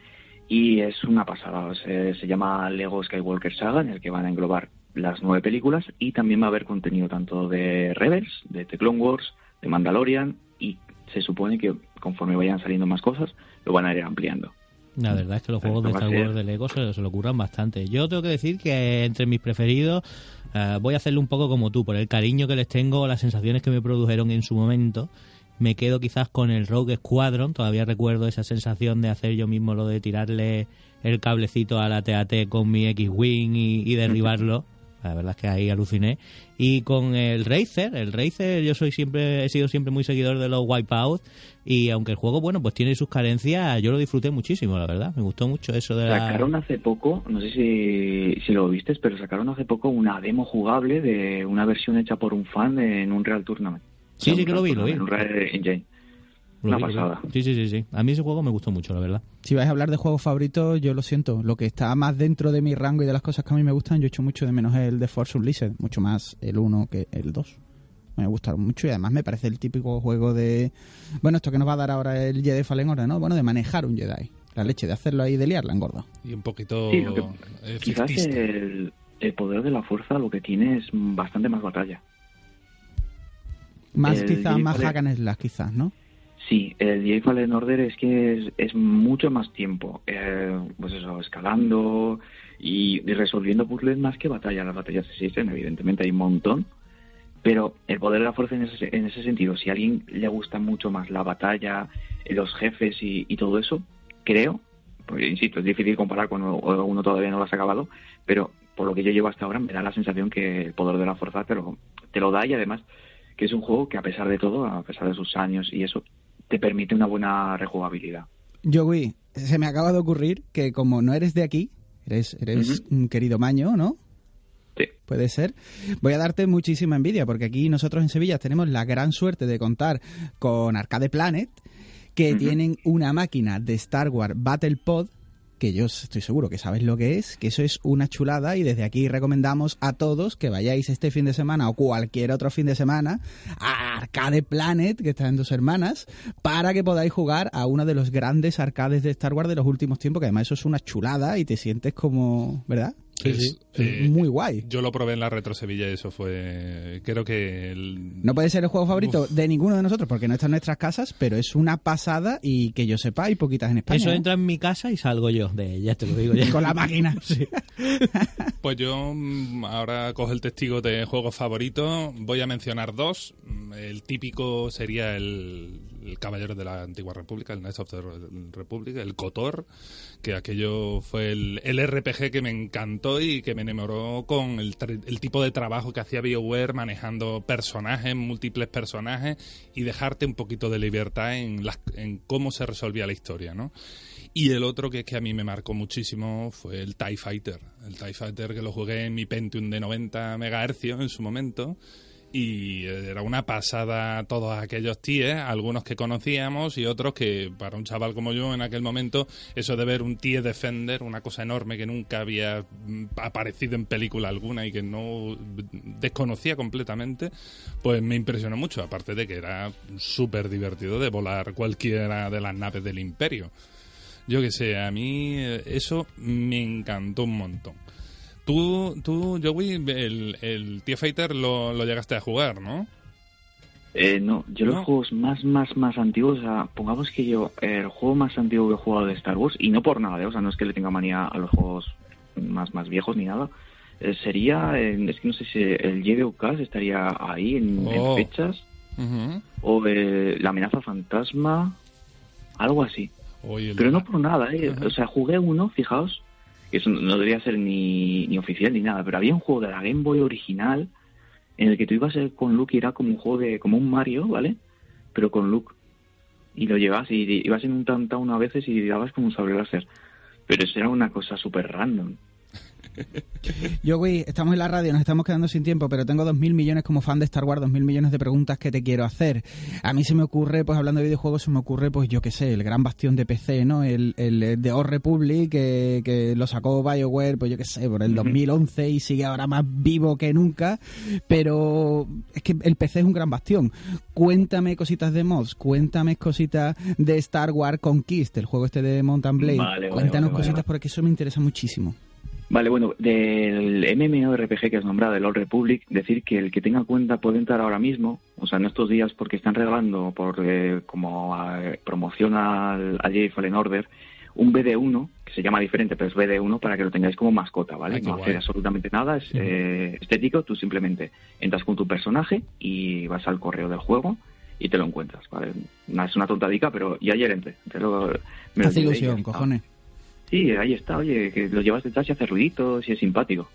y es una pasada. Se llama Lego Skywalker Saga, en el que van a englobar las 9 películas, y también va a haber contenido tanto de Rebels, de The Clone Wars, de Mandalorian, y se supone que conforme vayan saliendo más cosas, lo van a ir ampliando. La verdad es que los juegos de Star Wars de Lego se lo curran bastante. Yo tengo que decir que entre mis preferidos voy a hacerlo un poco como tú, por el cariño que les tengo, las sensaciones que me produjeron en su momento. Me quedo quizás con el Rogue Squadron, todavía recuerdo esa sensación de hacer yo mismo lo de tirarle el cablecito a la TAT con mi X-Wing y derribarlo. La verdad es que ahí aluciné. Y con el Racer he sido siempre muy seguidor de los Wipeout, y aunque el juego, bueno, pues tiene sus carencias, yo lo disfruté muchísimo, la verdad. Me gustó mucho eso de Sacaron hace poco, no sé si lo viste, pero sacaron hace poco una demo jugable de una versión hecha por un fan en un Real Tournament. Sí, sí, que lo vi. En un Real Engine. Una pasada. Sí. A mí ese juego me gustó mucho, la verdad. Si vais a hablar de juegos favoritos, yo lo siento. Lo que está más dentro de mi rango y de las cosas que a mí me gustan, yo echo mucho de menos el The Force Unleashed, mucho más el 1 que el 2. Me gustaron mucho, y además me parece el típico juego de... Bueno, esto que nos va a dar ahora el Jedi Fallen Order, ¿no? Bueno, de manejar un Jedi. La leche de hacerlo ahí, de liarla, engorda. Y un poquito... Sí, quizás el poder de la fuerza lo que tiene es bastante más batalla. Más quizás, más hack and slash, quizás, ¿no? Sí, el Jedi Fallen Order es que es mucho más tiempo, pues eso, escalando y resolviendo puzzles más que batallas. Las batallas existen, evidentemente hay un montón, pero el poder de la fuerza en ese sentido, si a alguien le gusta mucho más la batalla, los jefes y todo eso, creo, porque insisto, es difícil comparar cuando uno todavía no lo has acabado, pero por lo que yo llevo hasta ahora me da la sensación que el poder de la fuerza te lo da, y además que es un juego que a pesar de todo, a pesar de sus años y eso, te permite una buena rejugabilidad. Joey, se me acaba de ocurrir que como no eres de aquí, eres un querido maño, ¿no? Sí. Puede ser. Voy a darte muchísima envidia, porque aquí nosotros en Sevilla tenemos la gran suerte de contar con Arcade Planet, que tienen una máquina de Star Wars Battle Pod, que yo estoy seguro que sabes lo que es, que eso es una chulada, y desde aquí recomendamos a todos que vayáis este fin de semana o cualquier otro fin de semana a Arcade Planet, que está en Dos Hermanas, para que podáis jugar a uno de los grandes arcades de Star Wars de los últimos tiempos, que además eso es una chulada y te sientes como... ¿verdad? Sí. Muy guay. Yo lo probé en la Retro Sevilla y eso fue... Creo que... No puede ser el juego favorito de ninguno de nosotros, porque no está en nuestras casas, pero es una pasada, y que yo sepa, hay poquitas en España. Eso entra en mi casa y salgo yo de ella, te lo digo ya. Con la máquina, sí. Pues yo ahora cojo el testigo de juegos favoritos. Voy a mencionar 2. El típico sería el Caballero de la Antigua República, el Knights of the Republic, el KOTOR, que aquello fue el RPG que me encantó y que me enamoró con el tipo de trabajo que hacía BioWare, manejando personajes, múltiples personajes, y dejarte un poquito de libertad en cómo se resolvía la historia, ¿no? Y el otro que a mí me marcó muchísimo fue el TIE Fighter. El TIE Fighter que lo jugué en mi Pentium de 90 MHz en su momento, y era una pasada todos aquellos TIEs, algunos que conocíamos y otros que para un chaval como yo en aquel momento, eso de ver un TIE Defender, una cosa enorme que nunca había aparecido en película alguna y que no desconocía completamente, pues me impresionó mucho, aparte de que era súper divertido de volar cualquiera de las naves del Imperio. Yo qué sé, a mí eso me encantó un montón. Tú Joey, el TIE Fighter lo llegaste a jugar, ¿no? No, yo los juegos más antiguos, o sea, pongamos que yo, el juego más antiguo que he jugado de Star Wars, y no por nada, o sea, no es que le tenga manía a los juegos más viejos ni nada, sería, es que no sé si el Jedi Outcast estaría ahí en fechas, o la amenaza fantasma, algo así. Pero no por nada, ¿eh? O sea, jugué uno, fijaos, que eso no debería ser ni oficial ni nada, pero había un juego de la Game Boy original en el que tú ibas con Luke y era como un juego de, como un Mario, ¿vale? Pero con Luke. Y lo llevabas y ibas en un Tantown a veces y dabas como un sable láser. Pero eso era una cosa súper random. Yo, güey, estamos en la radio, nos estamos quedando sin tiempo, pero tengo 2.000 millones como fan de Star Wars, 2.000 millones de preguntas que te quiero hacer. A mí se me ocurre, pues hablando de videojuegos, se me ocurre, pues yo qué sé, el gran bastión de PC, ¿no? El de Old Republic, que lo sacó BioWare, pues yo qué sé, por el 2011 y sigue ahora más vivo que nunca, pero es que el PC es un gran bastión. Cuéntame cositas de mods, cuéntame cositas de Star Wars Conquest, el juego este de Mount and Blade. Vale, cuéntanos cositas porque eso me interesa muchísimo. Vale, bueno, del MMORPG que has nombrado, el Old Republic, decir que el que tenga cuenta puede entrar ahora mismo, o sea, en estos días, porque están regalando por como promoción al Jedi Fallen Order, un BD-1, que se llama diferente, pero es BD-1 para que lo tengáis como mascota, ¿vale? No hace absolutamente nada, es estético, tú simplemente entras con tu personaje y vas al correo del juego y te lo encuentras, ¿vale? Es una tontadica, pero yo ayer entré. Me hace ilusión, cojones. Sí, ahí está, oye, que lo llevas detrás y hace ruiditos y es simpático.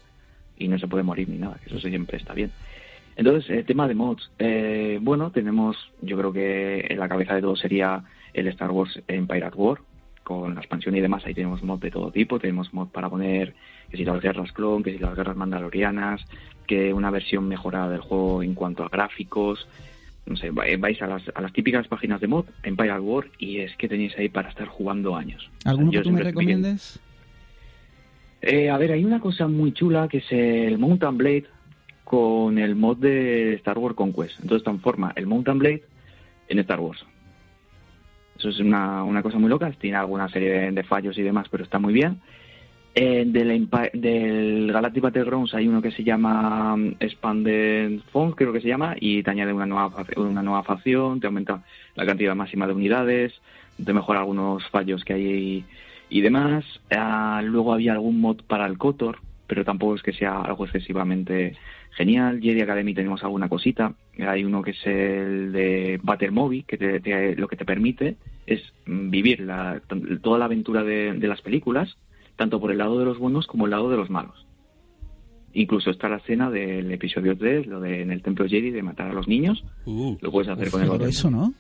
Y no se puede morir ni nada, que eso siempre está bien. Entonces, el tema de mods. Bueno, tenemos, yo creo que en la cabeza de todo sería el Star Wars Empire at War, con la expansión y demás. Ahí tenemos mods de todo tipo, tenemos mods para poner, que si las guerras clon, que si las guerras mandalorianas, que una versión mejorada del juego en cuanto a gráficos. No sé, vais a las típicas páginas de mod, Empire at War, y es que tenéis ahí para estar jugando años. ¿Alguno que tú me recomiendes? A ver, hay una cosa muy chula que es el Mount and Blade con el mod de Star Wars Conquest. Entonces transforma el Mount and Blade en Star Wars. Eso es una cosa muy loca, tiene alguna serie de fallos y demás, pero está muy bien. Del Galactic Battlegrounds hay uno que se llama Expanded Font, creo que se llama, y te añade una nueva facción, te aumenta la cantidad máxima de unidades, te mejora algunos fallos que hay y demás. Luego había algún mod para el KOTOR, pero tampoco es que sea algo excesivamente genial. Jedi Academy tenemos alguna cosita. Hay uno que es el de Battlemobile, que lo que te permite es vivir toda la aventura de las películas, tanto por el lado de los buenos como el lado de los malos. Incluso está la escena del episodio 3, lo de en el templo Jedi de matar a los niños, lo puedes hacer con el otro. Eso, ¿no?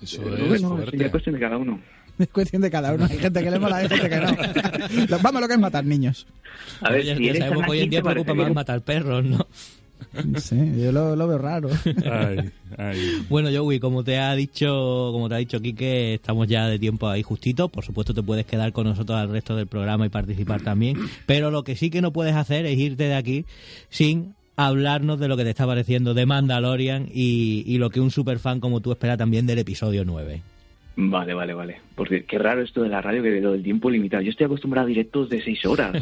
Eso es fuerte. Es cuestión de cada uno. Es cuestión de cada uno. Hay gente que le mola, hay gente que no. Vamos, lo que es matar niños. A ver, si eres sabemos que hoy en día preocupa más matar perros, ¿no? Sí, yo lo veo raro. Ay. Bueno, Joey, como te ha dicho Kike, estamos ya de tiempo ahí justito. Por supuesto te puedes quedar con nosotros al resto del programa y participar también, pero lo que sí que no puedes hacer es irte de aquí sin hablarnos de lo que te está pareciendo de Mandalorian y lo que un superfan como tú espera también del episodio 9. Vale. Porque qué raro esto de la radio, que de lo del tiempo limitado. Yo estoy acostumbrado a directos de 6 horas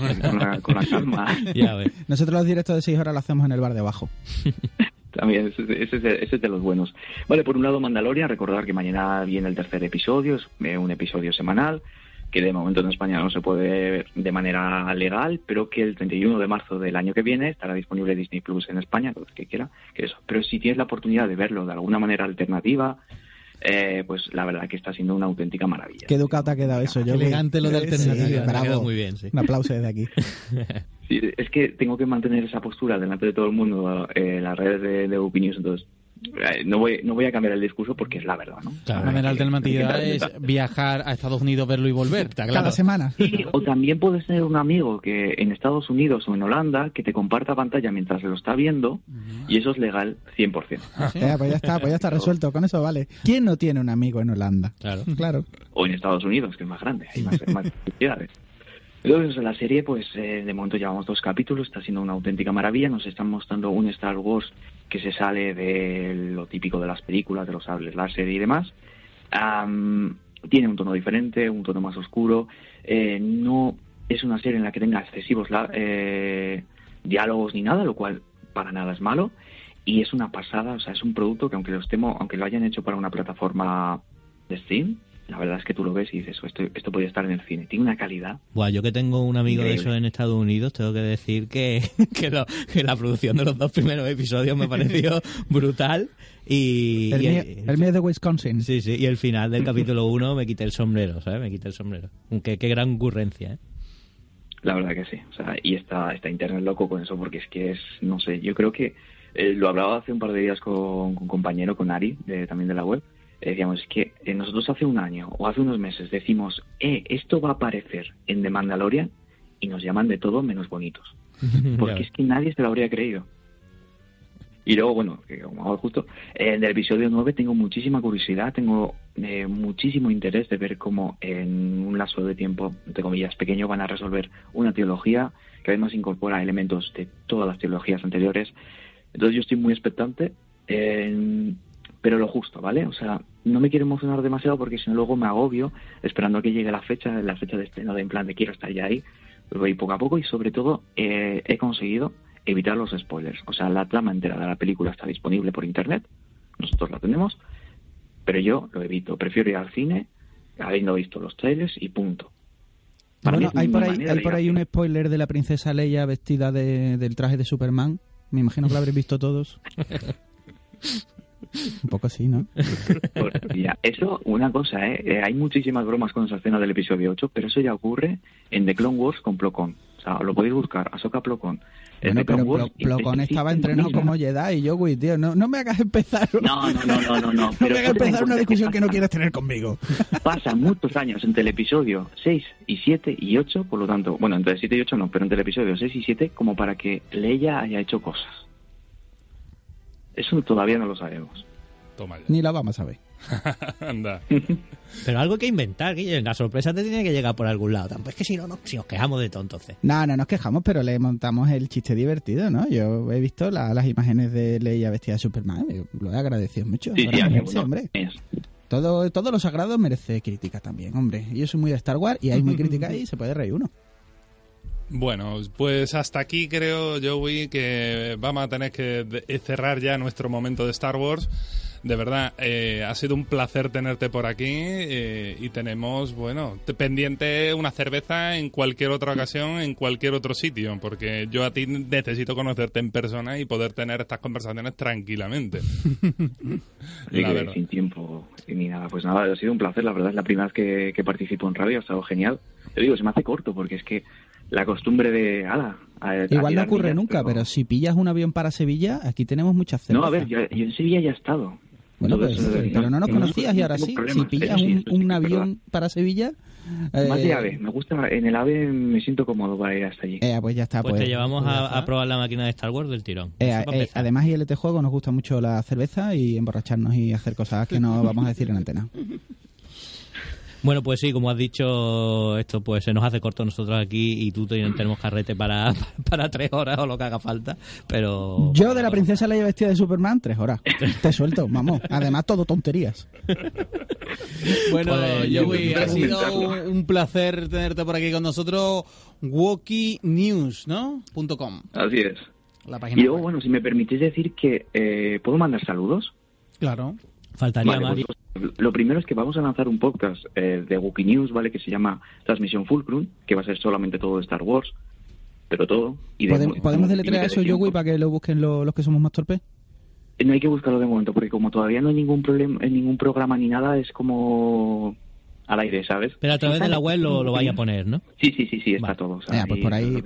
con la calma. Ya ves. Nosotros los directos de 6 horas lo hacemos en el bar de abajo. También, ese es de los buenos. Vale, por un lado Mandalorian, recordar que mañana viene el tercer episodio, es un episodio semanal, que de momento en España no se puede ver de manera legal, pero que el 31 de marzo del año que viene estará disponible Disney Plus en España, todo el que quiera. Que eso. Pero si tienes la oportunidad de verlo de alguna manera alternativa, pues la verdad que está siendo una auténtica maravilla. Qué educado ha quedado eso, yo elegante lo de alternativa. Sí, bravo, muy bien, sí. Un aplauso desde aquí. Sí, es que tengo que mantener esa postura delante de todo el mundo en las redes de Wookie News, entonces no voy a cambiar el discurso porque es la verdad, ¿no? Claro, la manera alternativa es viajar a Estados Unidos, verlo y volver, claro. Cada semana. Sí, o también puedes tener un amigo que en Estados Unidos o en Holanda que te comparta pantalla mientras lo está viendo, y eso es legal 100%. ¿Sí? Pues ya está resuelto, con eso vale. ¿Quién no tiene un amigo en Holanda? Claro. O en Estados Unidos, que es más grande, hay más posibilidades. Entonces, la serie, pues de momento llevamos 2 capítulos, está siendo una auténtica maravilla. Nos están mostrando un Star Wars que se sale de lo típico de las películas, de los sables láser y demás. Tiene un tono diferente, un tono más oscuro. No es una serie en la que tenga excesivos diálogos ni nada, lo cual para nada es malo. Y es una pasada, o sea, es un producto que aunque lo hayan hecho para una plataforma de Steam, la verdad es que tú lo ves y dices, esto podría estar en el cine. Tiene una calidad. Buah, yo que tengo un amigo increíble de eso en Estados Unidos, tengo que decir que la producción de los 2 primeros episodios me pareció brutal. Y el mío de Wisconsin. Sí, y el final del capítulo 1 me quité el sombrero, ¿sabes? Me quité el sombrero. Qué gran ocurrencia, ¿eh? La verdad que sí. O sea, y está Internet loco con eso, porque es que es, no sé, yo creo que lo hablaba hace un par de días con un compañero, con Ari, también de la web. Decíamos, es que nosotros hace un año o hace unos meses decimos, esto va a aparecer en The Mandalorian, y nos llaman de todo menos bonitos. Porque es que nadie se lo habría creído. Y luego, bueno, como ahora justo, en el episodio 9 tengo muchísima curiosidad, tengo muchísimo interés de ver cómo en un lazo de tiempo, entre comillas, pequeño, van a resolver una trilogía que además incorpora elementos de todas las trilogías anteriores. Entonces yo estoy muy expectante, pero lo justo, ¿vale? O sea, no me quiero emocionar demasiado porque si no luego me agobio esperando a que llegue la fecha de estreno, de en plan de quiero estar ya ahí. Voy poco a poco y sobre todo he conseguido evitar los spoilers. O sea, la trama entera de la película está disponible por internet, nosotros la tenemos, pero yo lo evito. Prefiero ir al cine habiendo visto los trailers y punto. Bueno, hay por ahí un spoiler de la princesa Leia vestida del traje de Superman. Me imagino que lo habréis visto todos. Un poco así, ¿no? Mira, eso, una cosa, hay muchísimas bromas con esa escena del episodio 8, pero eso ya ocurre en The Clone Wars con Plo Koon. O sea, lo podéis buscar, Ahsoka Plo Koon. Bueno, pero Plo Koon estaba entrenado como Jedi y Joey, tío. No me hagas empezar. No. No me hagas empezar una discusión que no quieres tener conmigo. Pasan muchos años entre el episodio 6 y 7 y 8, por lo tanto, bueno, entre el 7 y 8 no, pero entre el episodio 6 y 7 como para que Leia haya hecho cosas. Eso todavía no lo sabemos. Toma ya. Ni la vamos a ver. Anda. Pero algo que inventar, Guillermo. La sorpresa te tiene que llegar por algún lado. Tampoco es que si nos quejamos de todo, entonces. No nos quejamos, pero le montamos el chiste divertido, ¿no? Yo he visto las imágenes de Leia vestida de Superman. Lo he agradecido mucho. Sí, hombre. Todo lo sagrado merece crítica también, hombre. Yo soy muy de Star Wars y hay muy crítica y se puede reír uno. Bueno, pues hasta aquí creo, Joey, que vamos a tener que cerrar ya nuestro momento de Star Wars. De verdad, ha sido un placer tenerte por aquí y tenemos, bueno, pendiente una cerveza en cualquier otra ocasión, en cualquier otro sitio, porque yo a ti necesito conocerte en persona y poder tener estas conversaciones tranquilamente. Sin tiempo ni nada, pues nada, ha sido un placer, la verdad, es la primera vez que participo en radio, ha estado genial. Te digo, se me hace corto porque es que la costumbre de... Igual no ocurre nunca, pero si pillas un avión para Sevilla, aquí tenemos muchas cervezas. No, a ver, yo en Sevilla ya he estado. Bueno, pero no nos conocías y ahora sí. Si pillas un avión para Sevilla... Más de AVE, me gusta, en el AVE me siento cómodo para ir hasta allí. Pues ya está. Pues te llevamos a probar la máquina de Star Wars del tirón. Además, ILT Juego nos gusta mucho la cerveza y emborracharnos y hacer cosas que no vamos a decir en antena. Bueno, pues sí, como has dicho, esto pues se nos hace corto nosotros aquí y tú tenemos carrete para 3 horas o lo que haga falta, pero... Yo de la princesa Leia vestida de Superman, 3 horas. Te suelto, vamos. Además, todo tonterías. Bueno, Joey, ha sido un placer tenerte por aquí con nosotros. WookieeNews.com. Así es. La página. Y luego, bueno, si me permitís decir que... ¿puedo mandar saludos? Claro. Faltaría más. Vale, pues, lo primero es que vamos a lanzar un podcast de Wookie News, ¿vale? Que se llama Transmisión Fulcrum, que va a ser solamente todo de Star Wars, pero todo. Y ¿Podemos deletrear eso, Joey, para que lo busquen los que somos más torpes? No hay que buscarlo de momento, porque como todavía no hay ningún problema en ningún programa ni nada, es como al aire, ¿sabes? Pero a través de la web lo vaya a poner, ¿no? Sí, está todo. O sea, pues por ahí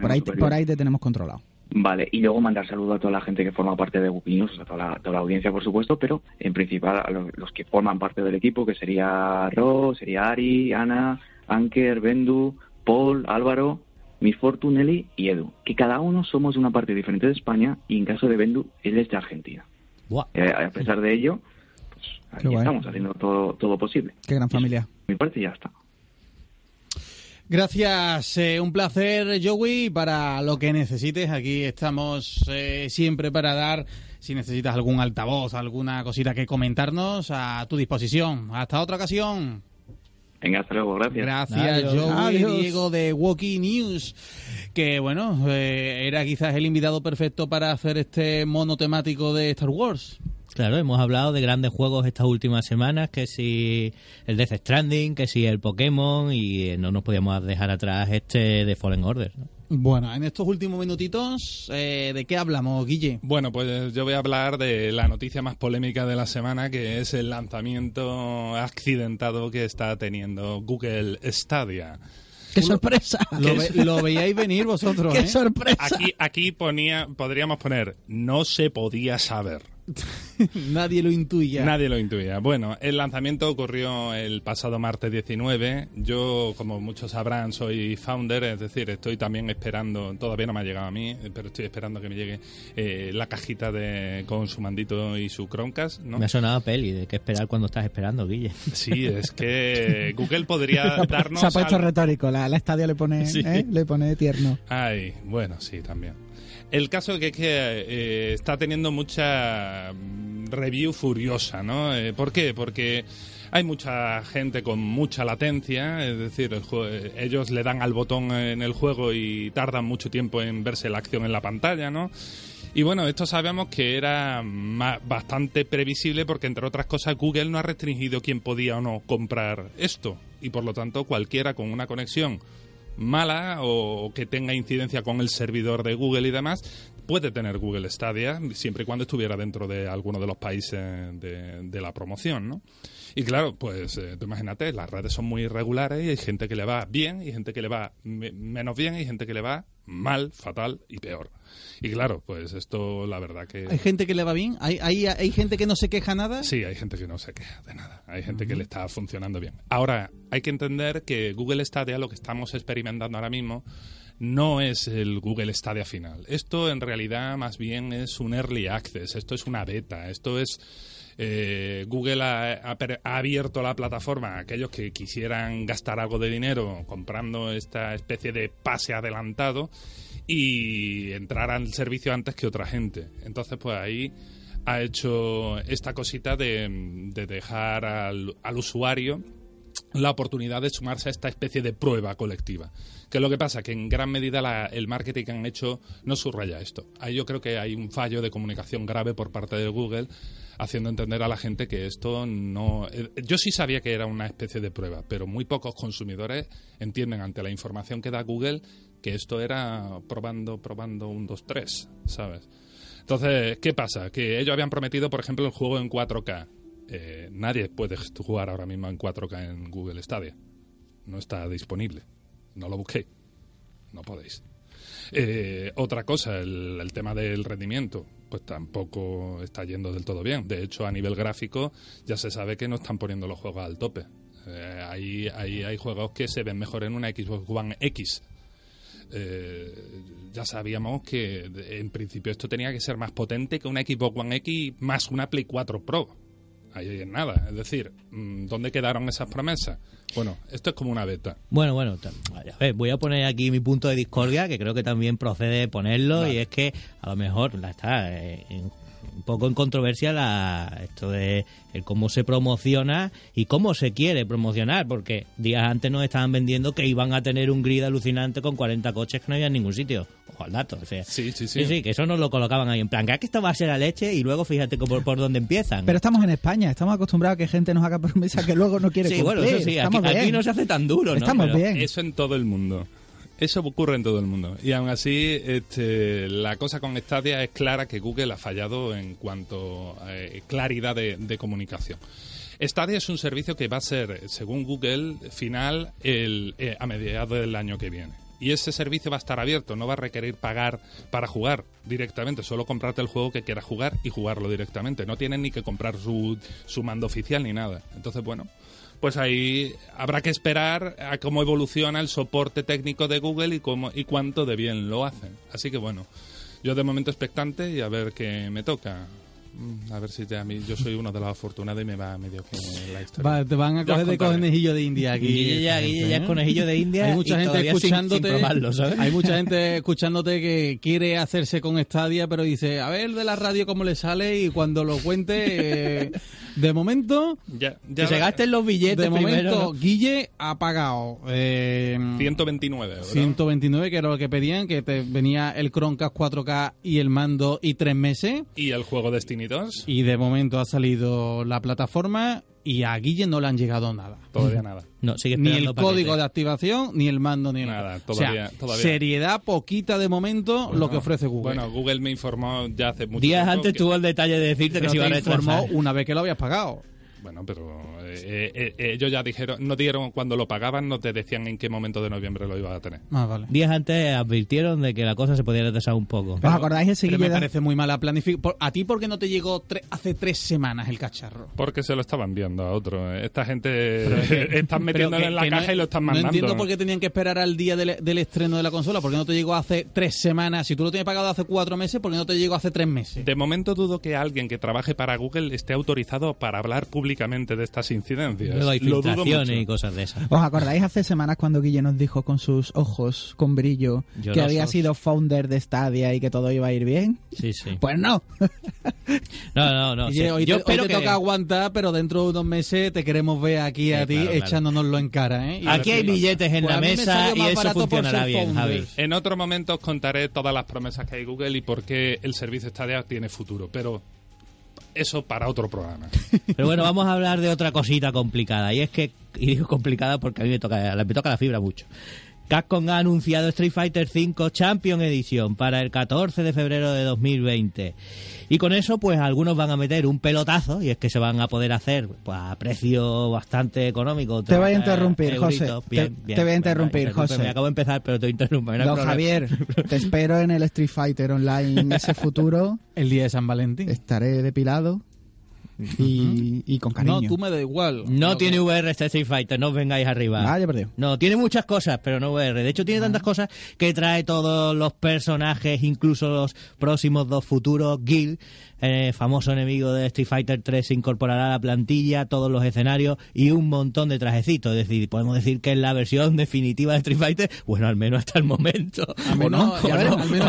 te tenemos controlado. Vale, y luego mandar saludos a toda la gente que forma parte de Wookie News, o sea, toda la audiencia, por supuesto, pero en principal a los que forman parte del equipo, que sería Ro, sería Ari, Ana, Anker, Bendu, Paul, Álvaro, Miss Fortune, Eli y Edu, que cada uno somos de una parte diferente de España y en caso de Bendu, él es de Argentina. Wow. A pesar de ello, pues aquí estamos haciendo todo posible. Qué gran familia. Mi parte ya está. Gracias, un placer, Joey. Para lo que necesites, aquí estamos siempre para dar, si necesitas algún altavoz, alguna cosita que comentarnos, a tu disposición. Hasta otra ocasión. Venga, hasta luego, gracias. Gracias, adiós. Joey. Adiós. Diego de Wookie News, que bueno, era quizás el invitado perfecto para hacer este monotemático de Star Wars. Claro, hemos hablado de grandes juegos estas últimas semanas, que si el Death Stranding, que si el Pokémon, y no nos podíamos dejar atrás este de Fallen Order, ¿no? Bueno, en estos últimos minutitos, ¿de qué hablamos, Guille? Bueno, pues yo voy a hablar de la noticia más polémica de la semana, que es el lanzamiento accidentado que está teniendo Google Stadia. ¡Qué sorpresa! Lo veíais venir vosotros. ¡Qué sorpresa! Aquí podríamos poner, no se podía saber. Nadie lo intuía. Nadie lo intuía. Bueno, el lanzamiento ocurrió el pasado martes 19. Yo, como muchos sabrán, soy founder, es decir, estoy también esperando, todavía no me ha llegado a mí, pero estoy esperando que me llegue la cajita con su mandito y su Chromecast, ¿no? Me ha sonado a peli, de qué esperar cuando estás esperando, Guille. Sí, es que Google podría darnos... Se ha puesto retórico, la Stadia le pone, sí. Le pone tierno. Ay, bueno, sí, también. El caso que es que está teniendo mucha review furiosa, ¿no? ¿Por qué? Porque hay mucha gente con mucha latencia, es decir, ellos le dan al botón en el juego y tardan mucho tiempo en verse la acción en la pantalla, ¿no? Y bueno, esto sabemos que era bastante previsible porque, entre otras cosas, Google no ha restringido quién podía o no comprar esto. Y por lo tanto, cualquiera con una conexión mala o que tenga incidencia con el servidor de Google y demás, puede tener Google Stadia siempre y cuando estuviera dentro de alguno de los países de la promoción, ¿no? Y claro, pues tú imagínate, las redes son muy irregulares y hay gente que le va bien y gente que le va menos bien y gente que le va mal, fatal y peor. Y claro, pues esto la verdad que... ¿Hay gente que le va bien? ¿Hay gente que no se queja nada? Sí, hay gente que no se queja de nada. Hay gente que le está funcionando bien. Ahora, hay que entender que Google Stadia, lo que estamos experimentando ahora mismo, no es el Google Stadia final. Esto en realidad más bien es un early access, esto es una beta, esto es... Google ha abierto la plataforma a aquellos que quisieran gastar algo de dinero comprando esta especie de pase adelantado y entrar al servicio antes que otra gente. Entonces, pues ahí ha hecho esta cosita de dejar al usuario la oportunidad de sumarse a esta especie de prueba colectiva. Que es lo que pasa, que en gran medida el marketing que han hecho no subraya esto. Ahí yo creo que hay un fallo de comunicación grave por parte de Google, haciendo entender a la gente que esto no... Yo sí sabía que era una especie de prueba, pero muy pocos consumidores entienden ante la información que da Google que esto era probando, 1, 2, 3, ¿sabes? Entonces, ¿qué pasa? Que ellos habían prometido, por ejemplo, el juego en 4K. Nadie puede jugar ahora mismo en 4K en Google Stadia. No está disponible. No lo busquéis. No podéis. Otra cosa, el tema del rendimiento, pues tampoco está yendo del todo bien. De hecho, a nivel gráfico ya se sabe que no están poniendo los juegos al tope. Hay juegos que se ven mejor en una Xbox One X. Ya sabíamos que en principio esto tenía que ser más potente que una Xbox One X más una Play 4 Pro. Ahí en nada, es decir, ¿dónde quedaron esas promesas? Bueno, esto es como una beta. Bueno, voy a poner aquí mi punto de discordia, que creo que también procede ponerlo, vale. Y es que a lo mejor está un poco en controversia esto de el cómo se promociona y cómo se quiere promocionar, porque días antes nos estaban vendiendo que iban a tener un grid alucinante con 40 coches que no había en ningún sitio. Ojo al dato, o sea, sí, que eso nos lo colocaban ahí en plan, que esto va a ser la leche y luego fíjate por dónde empiezan. Pero estamos en España, estamos acostumbrados a que gente nos haga promesa que luego no quiere cumplir. Sí, bueno, eso sí, aquí no se hace tan duro, ¿no? Estamos pero bien. Eso en todo el mundo. Eso ocurre en todo el mundo. Y aún así, la cosa con Stadia es clara que Google ha fallado en cuanto a claridad de comunicación. Stadia es un servicio que va a ser, según Google, final a mediados del año que viene. Y ese servicio va a estar abierto, no va a requerir pagar para jugar directamente. Solo comprarte el juego que quieras jugar y jugarlo directamente. No tienes ni que comprar su mando oficial ni nada. Entonces, bueno... Pues ahí habrá que esperar a cómo evoluciona el soporte técnico de Google y cuánto de bien lo hacen. Así que bueno, yo de momento expectante y a ver qué me toca. A ver si yo soy uno de los afortunados y me va medio que la historia. Te van a coger de conejillo de India aquí. Guille ya es conejillo de India. Hay mucha gente escuchándote. Sin probarlo, ¿sabes? Hay mucha gente escuchándote que quiere hacerse con Stadia, pero dice, a ver de la radio cómo le sale y cuando lo cuente, de momento, ya que se gasten los billetes. De primero, momento, ¿no? Guille ha pagado 129 euros. 129, que era lo que pedían, que te venía el Chromecast 4K y el mando y 3 meses. Y el juego de Steam. Y de momento ha salido la plataforma y a Guille no le han llegado nada. Todavía nada. No, sigue esperando ni el código de activación, ni el mando, ni nada. Todavía. Seriedad poquita de momento, bueno, lo que ofrece Google. Bueno, Google me informó ya hace mucho tiempo. Días antes tuvo el detalle de decirte que se iba a retrasar. Informó una vez que lo habías pagado. Bueno, pero ellos ya dijeron, no dieron cuando lo pagaban, no te decían en qué momento de noviembre lo ibas a tener. Ah, vale. Días antes advirtieron de que la cosa se podía retrasar un poco. ¿Os acordáis el seguimiento? Me parece muy mala planificación. ¿A ti por qué no te llegó hace 3 semanas el cacharro? Porque se lo estaban viendo a otro. Esta gente están metiéndolo en la caja y lo están mandando. No entiendo por qué tenían que esperar al día del estreno de la consola. ¿Por qué no te llegó hace 3 semanas? Si tú lo tienes pagado hace 4 meses, ¿por qué no te llegó hace 3 meses? De momento dudo que alguien que trabaje para Google esté autorizado para hablar públicamente de estas incidencias. Lo dudo mucho. Y cosas de esas. ¿Os acordáis hace semanas cuando Guille nos dijo con sus ojos con brillo llorosos, que había sido founder de Stadia y que todo iba a ir bien? Sí, sí. Pues no. No. Sí. Yo espero que toca aguantar, pero dentro de unos meses te queremos ver aquí a ti claro. Echándonoslo en cara, ¿eh? Y aquí hay billetes en la mesa y eso funcionará bien, Javi. En otro momento os contaré todas las promesas que hay Google y por qué el servicio Stadia tiene futuro, pero eso para otro programa. Pero bueno, vamos a hablar de otra cosita complicada. Y digo complicada porque a mí me toca la fibra mucho. Capcom ha anunciado Street Fighter V Champion Edition para el 14 de febrero de 2020. Y con eso, pues algunos van a meter un pelotazo, y es que se van a poder hacer pues, a precio bastante económico. Te voy a interrumpir, José. Te voy a interrumpir, José. Me acabo de empezar, pero te interrumpo. No, Javier, te espero en el Street Fighter Online en ese futuro. El día de San Valentín. Estaré depilado. Y con cariño. No, tú me da igual. No tiene VR este Street Fighter, no os vengáis arriba. Ah, ya perdió. No, tiene muchas cosas, pero no VR. De hecho, tiene tantas cosas que trae todos los personajes, incluso los próximos 2 futuros. Gil, famoso enemigo de Street Fighter 3, se incorporará a la plantilla, todos los escenarios y un montón de trajecitos. Es decir, podemos decir que es la versión definitiva de Street Fighter, bueno, al menos hasta el momento. Al menos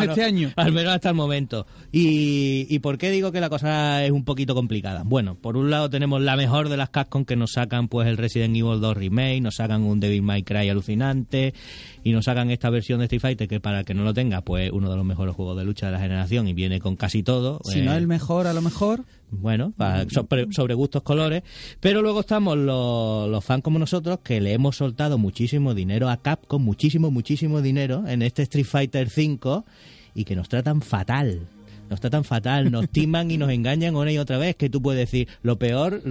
este año. Al menos hasta el momento. ¿Y por qué digo que la cosa es un poquito complicada? Bueno, por un lado tenemos la mejor de las Capcom, que nos sacan pues el Resident Evil 2 Remake, nos sacan un Devil May Cry alucinante y nos sacan esta versión de Street Fighter que, para el que no lo tenga, pues uno de los mejores juegos de lucha de la generación y viene con casi todo. Si no el mejor, a lo mejor. Bueno, sobre gustos, colores. Pero luego estamos los fans como nosotros, que le hemos soltado muchísimo dinero a Capcom, muchísimo dinero en este Street Fighter V y que nos tratan fatal. Nos timan y nos engañan una y otra vez, que tú puedes decir, lo peor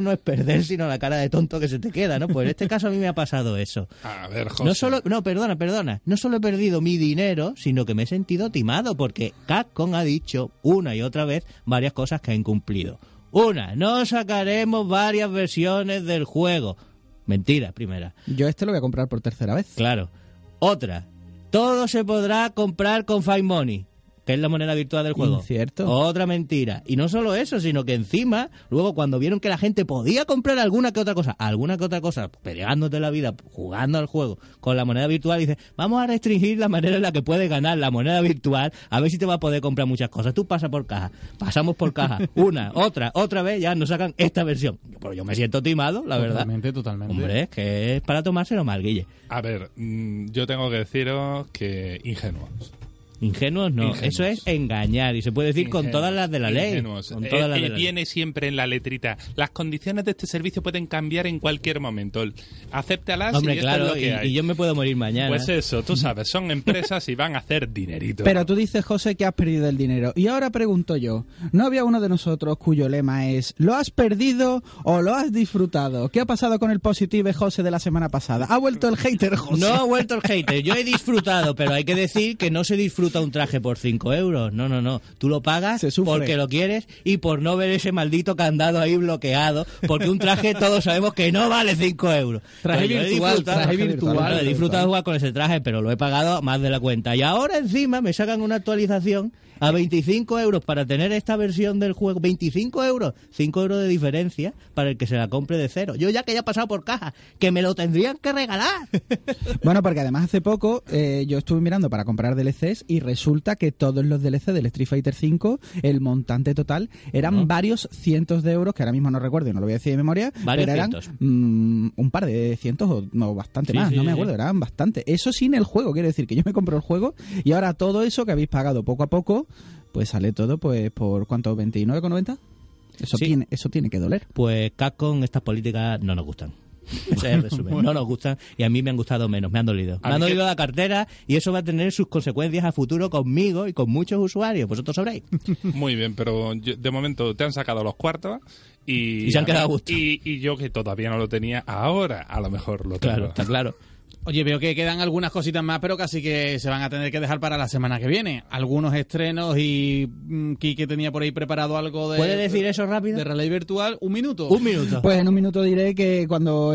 no es perder, sino la cara de tonto que se te queda, ¿no? Pues en este caso a mí me ha pasado eso. A ver, José. No solo he perdido mi dinero, sino que me he sentido timado, porque Capcom ha dicho una y otra vez varias cosas que ha incumplido. Una, no sacaremos varias versiones del juego. Mentira, primera. Yo este lo voy a comprar por 3.000 vez. Claro. Otra, todo se podrá comprar con Find Money, que es la moneda virtual del juego. Incierto. Otra mentira. Y no solo eso, sino que encima, luego cuando vieron que la gente podía comprar alguna que otra cosa, peleándote la vida, jugando al juego con la moneda virtual, dices, vamos a restringir la manera en la que puedes ganar la moneda virtual, a ver si te va a poder comprar muchas cosas. Tú pasas por caja. Pasamos por caja. Una, otra vez, ya nos sacan esta versión. Pero yo me siento timado, la verdad. Totalmente. Hombre, es que es para tomárselo mal, Guille. A ver, yo tengo que deciros que Ingenuos. Eso es engañar, y se puede decir con todas las de la ley. Ingenuos. Viene siempre en la letrita. Las condiciones de este servicio pueden cambiar en cualquier momento. Acéptalas. Hombre, y yo me puedo morir mañana. Pues eso, tú sabes, son empresas y van a hacer dinerito. Pero tú dices, José, que has perdido el dinero. Y ahora pregunto yo, ¿no había uno de nosotros cuyo lema es ¿lo has perdido o lo has disfrutado? ¿Qué ha pasado con el Positive José de la semana pasada? ¿Ha vuelto el hater, José? No ha vuelto el hater. Yo he disfrutado, pero hay que decir que no se disfruta un traje por 5 euros. No. Tú lo pagas porque lo quieres y por no ver ese maldito candado ahí bloqueado, porque un traje todos sabemos que no vale 5 euros. Traje virtual. He disfrutado jugar con ese traje, pero lo he pagado más de la cuenta. Y ahora encima me sacan una actualización a 25 euros para tener esta versión del juego. 25 euros. 5 euros de diferencia para el que se la compre de cero. Yo ya que he pasado por caja, que me lo tendrían que regalar. Bueno, porque además hace poco yo estuve mirando para comprar DLCs y resulta que todos los DLC del Street Fighter V, el montante total, eran varios cientos de euros, que ahora mismo no recuerdo y no lo voy a decir de memoria, pero eran un par de cientos o bastante más, no me acuerdo, eran bastante. Eso sin el juego, quiero decir que yo me compro el juego y ahora todo eso que habéis pagado poco a poco, pues sale todo pues por ¿cuánto? ¿29,90? Eso tiene que doler. Pues Capcom, estas políticas no nos gustan. Ese es el resumen. Bueno. No nos gustan y a mí me han gustado menos, me han dolido. Me han dolido la cartera y eso va a tener sus consecuencias a futuro conmigo y con muchos usuarios. Vosotros sabréis. Muy bien, pero yo, de momento te han sacado los cuartos y se han quedado a gusto. Y yo que todavía no lo tenía, ahora a lo mejor lo tengo. Claro, está claro. Oye, veo que quedan algunas cositas más, pero casi que se van a tener que dejar para la semana que viene. Algunos estrenos y Kike tenía por ahí preparado algo de... ¿Puede decir eso rápido? De realidad virtual. Un minuto. Pues en un minuto diré que cuando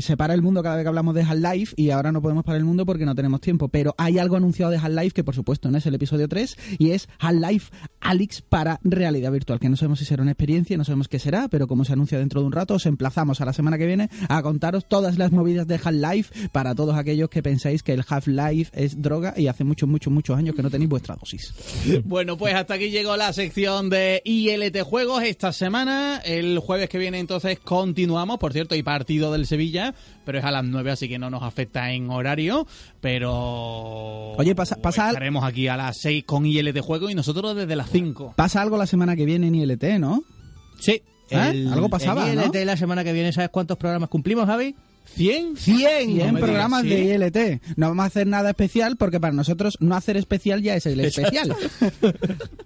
se para el mundo cada vez que hablamos de Half-Life, y ahora no podemos parar el mundo porque no tenemos tiempo, pero hay algo anunciado de Half-Life que por supuesto no es el episodio 3, y es Half-Life Alyx para realidad virtual, que no sabemos si será una experiencia, no sabemos qué será, pero como se anuncia dentro de un rato, os emplazamos a la semana que viene a contaros todas las movidas de Half-Life para todos aquellos que pensáis que el Half-Life es droga y hace muchos años que no tenéis vuestra dosis. Bueno, pues hasta aquí llegó la sección de ILT Juegos esta semana. El jueves que viene entonces continuamos. Por cierto, hay partido del Sevilla, pero es a las 9, así que no nos afecta en horario, pero... Oye, pasa estaremos aquí a las 6 con ILT Juegos y nosotros desde las 5. Pasa algo la semana que viene en ILT, ¿no? Sí. Algo pasaba, en ILT, ¿no? La semana que viene, ¿sabes cuántos programas cumplimos, Javi? 100 no programas de ILT. No vamos a hacer nada especial porque para nosotros no hacer especial ya es el especial.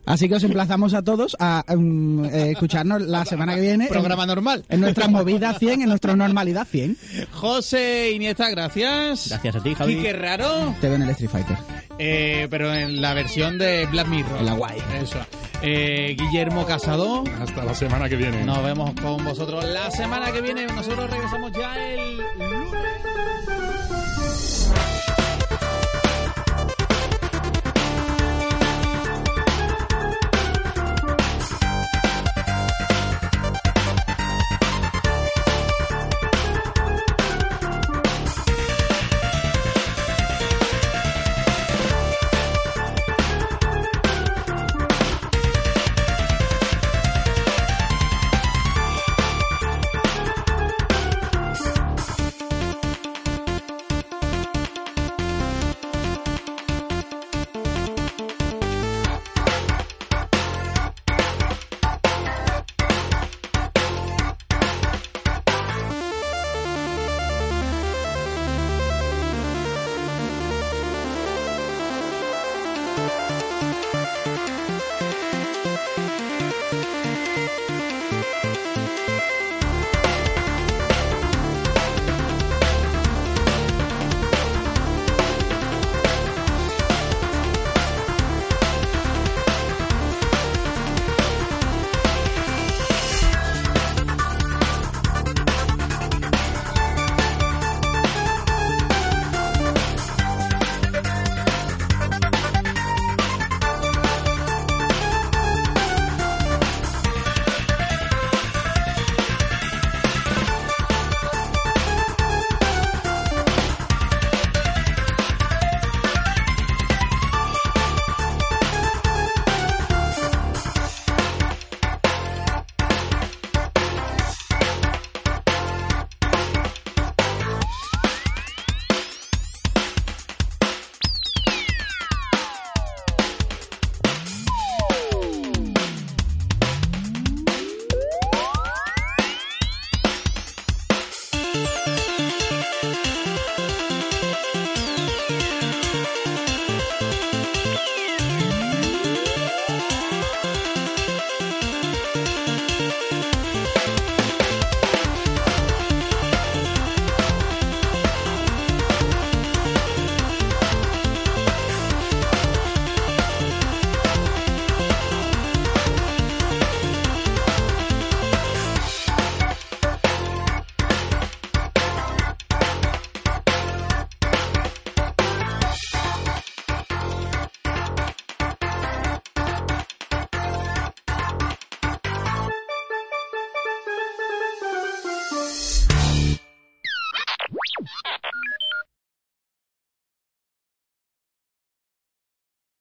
Así que os emplazamos a todos a escucharnos la semana que viene. Programa normal. En nuestras movidas 100, en nuestra normalidad 100. José Iniesta, gracias. Gracias a ti, Javi. Kike Raro. Te veo en el Street Fighter. Pero en la versión de Black Mirror. La guay. Eso. Guillermo Casado. Hasta la semana que viene. Nos vemos con vosotros la semana que viene. Nosotros regresamos ya el lunes.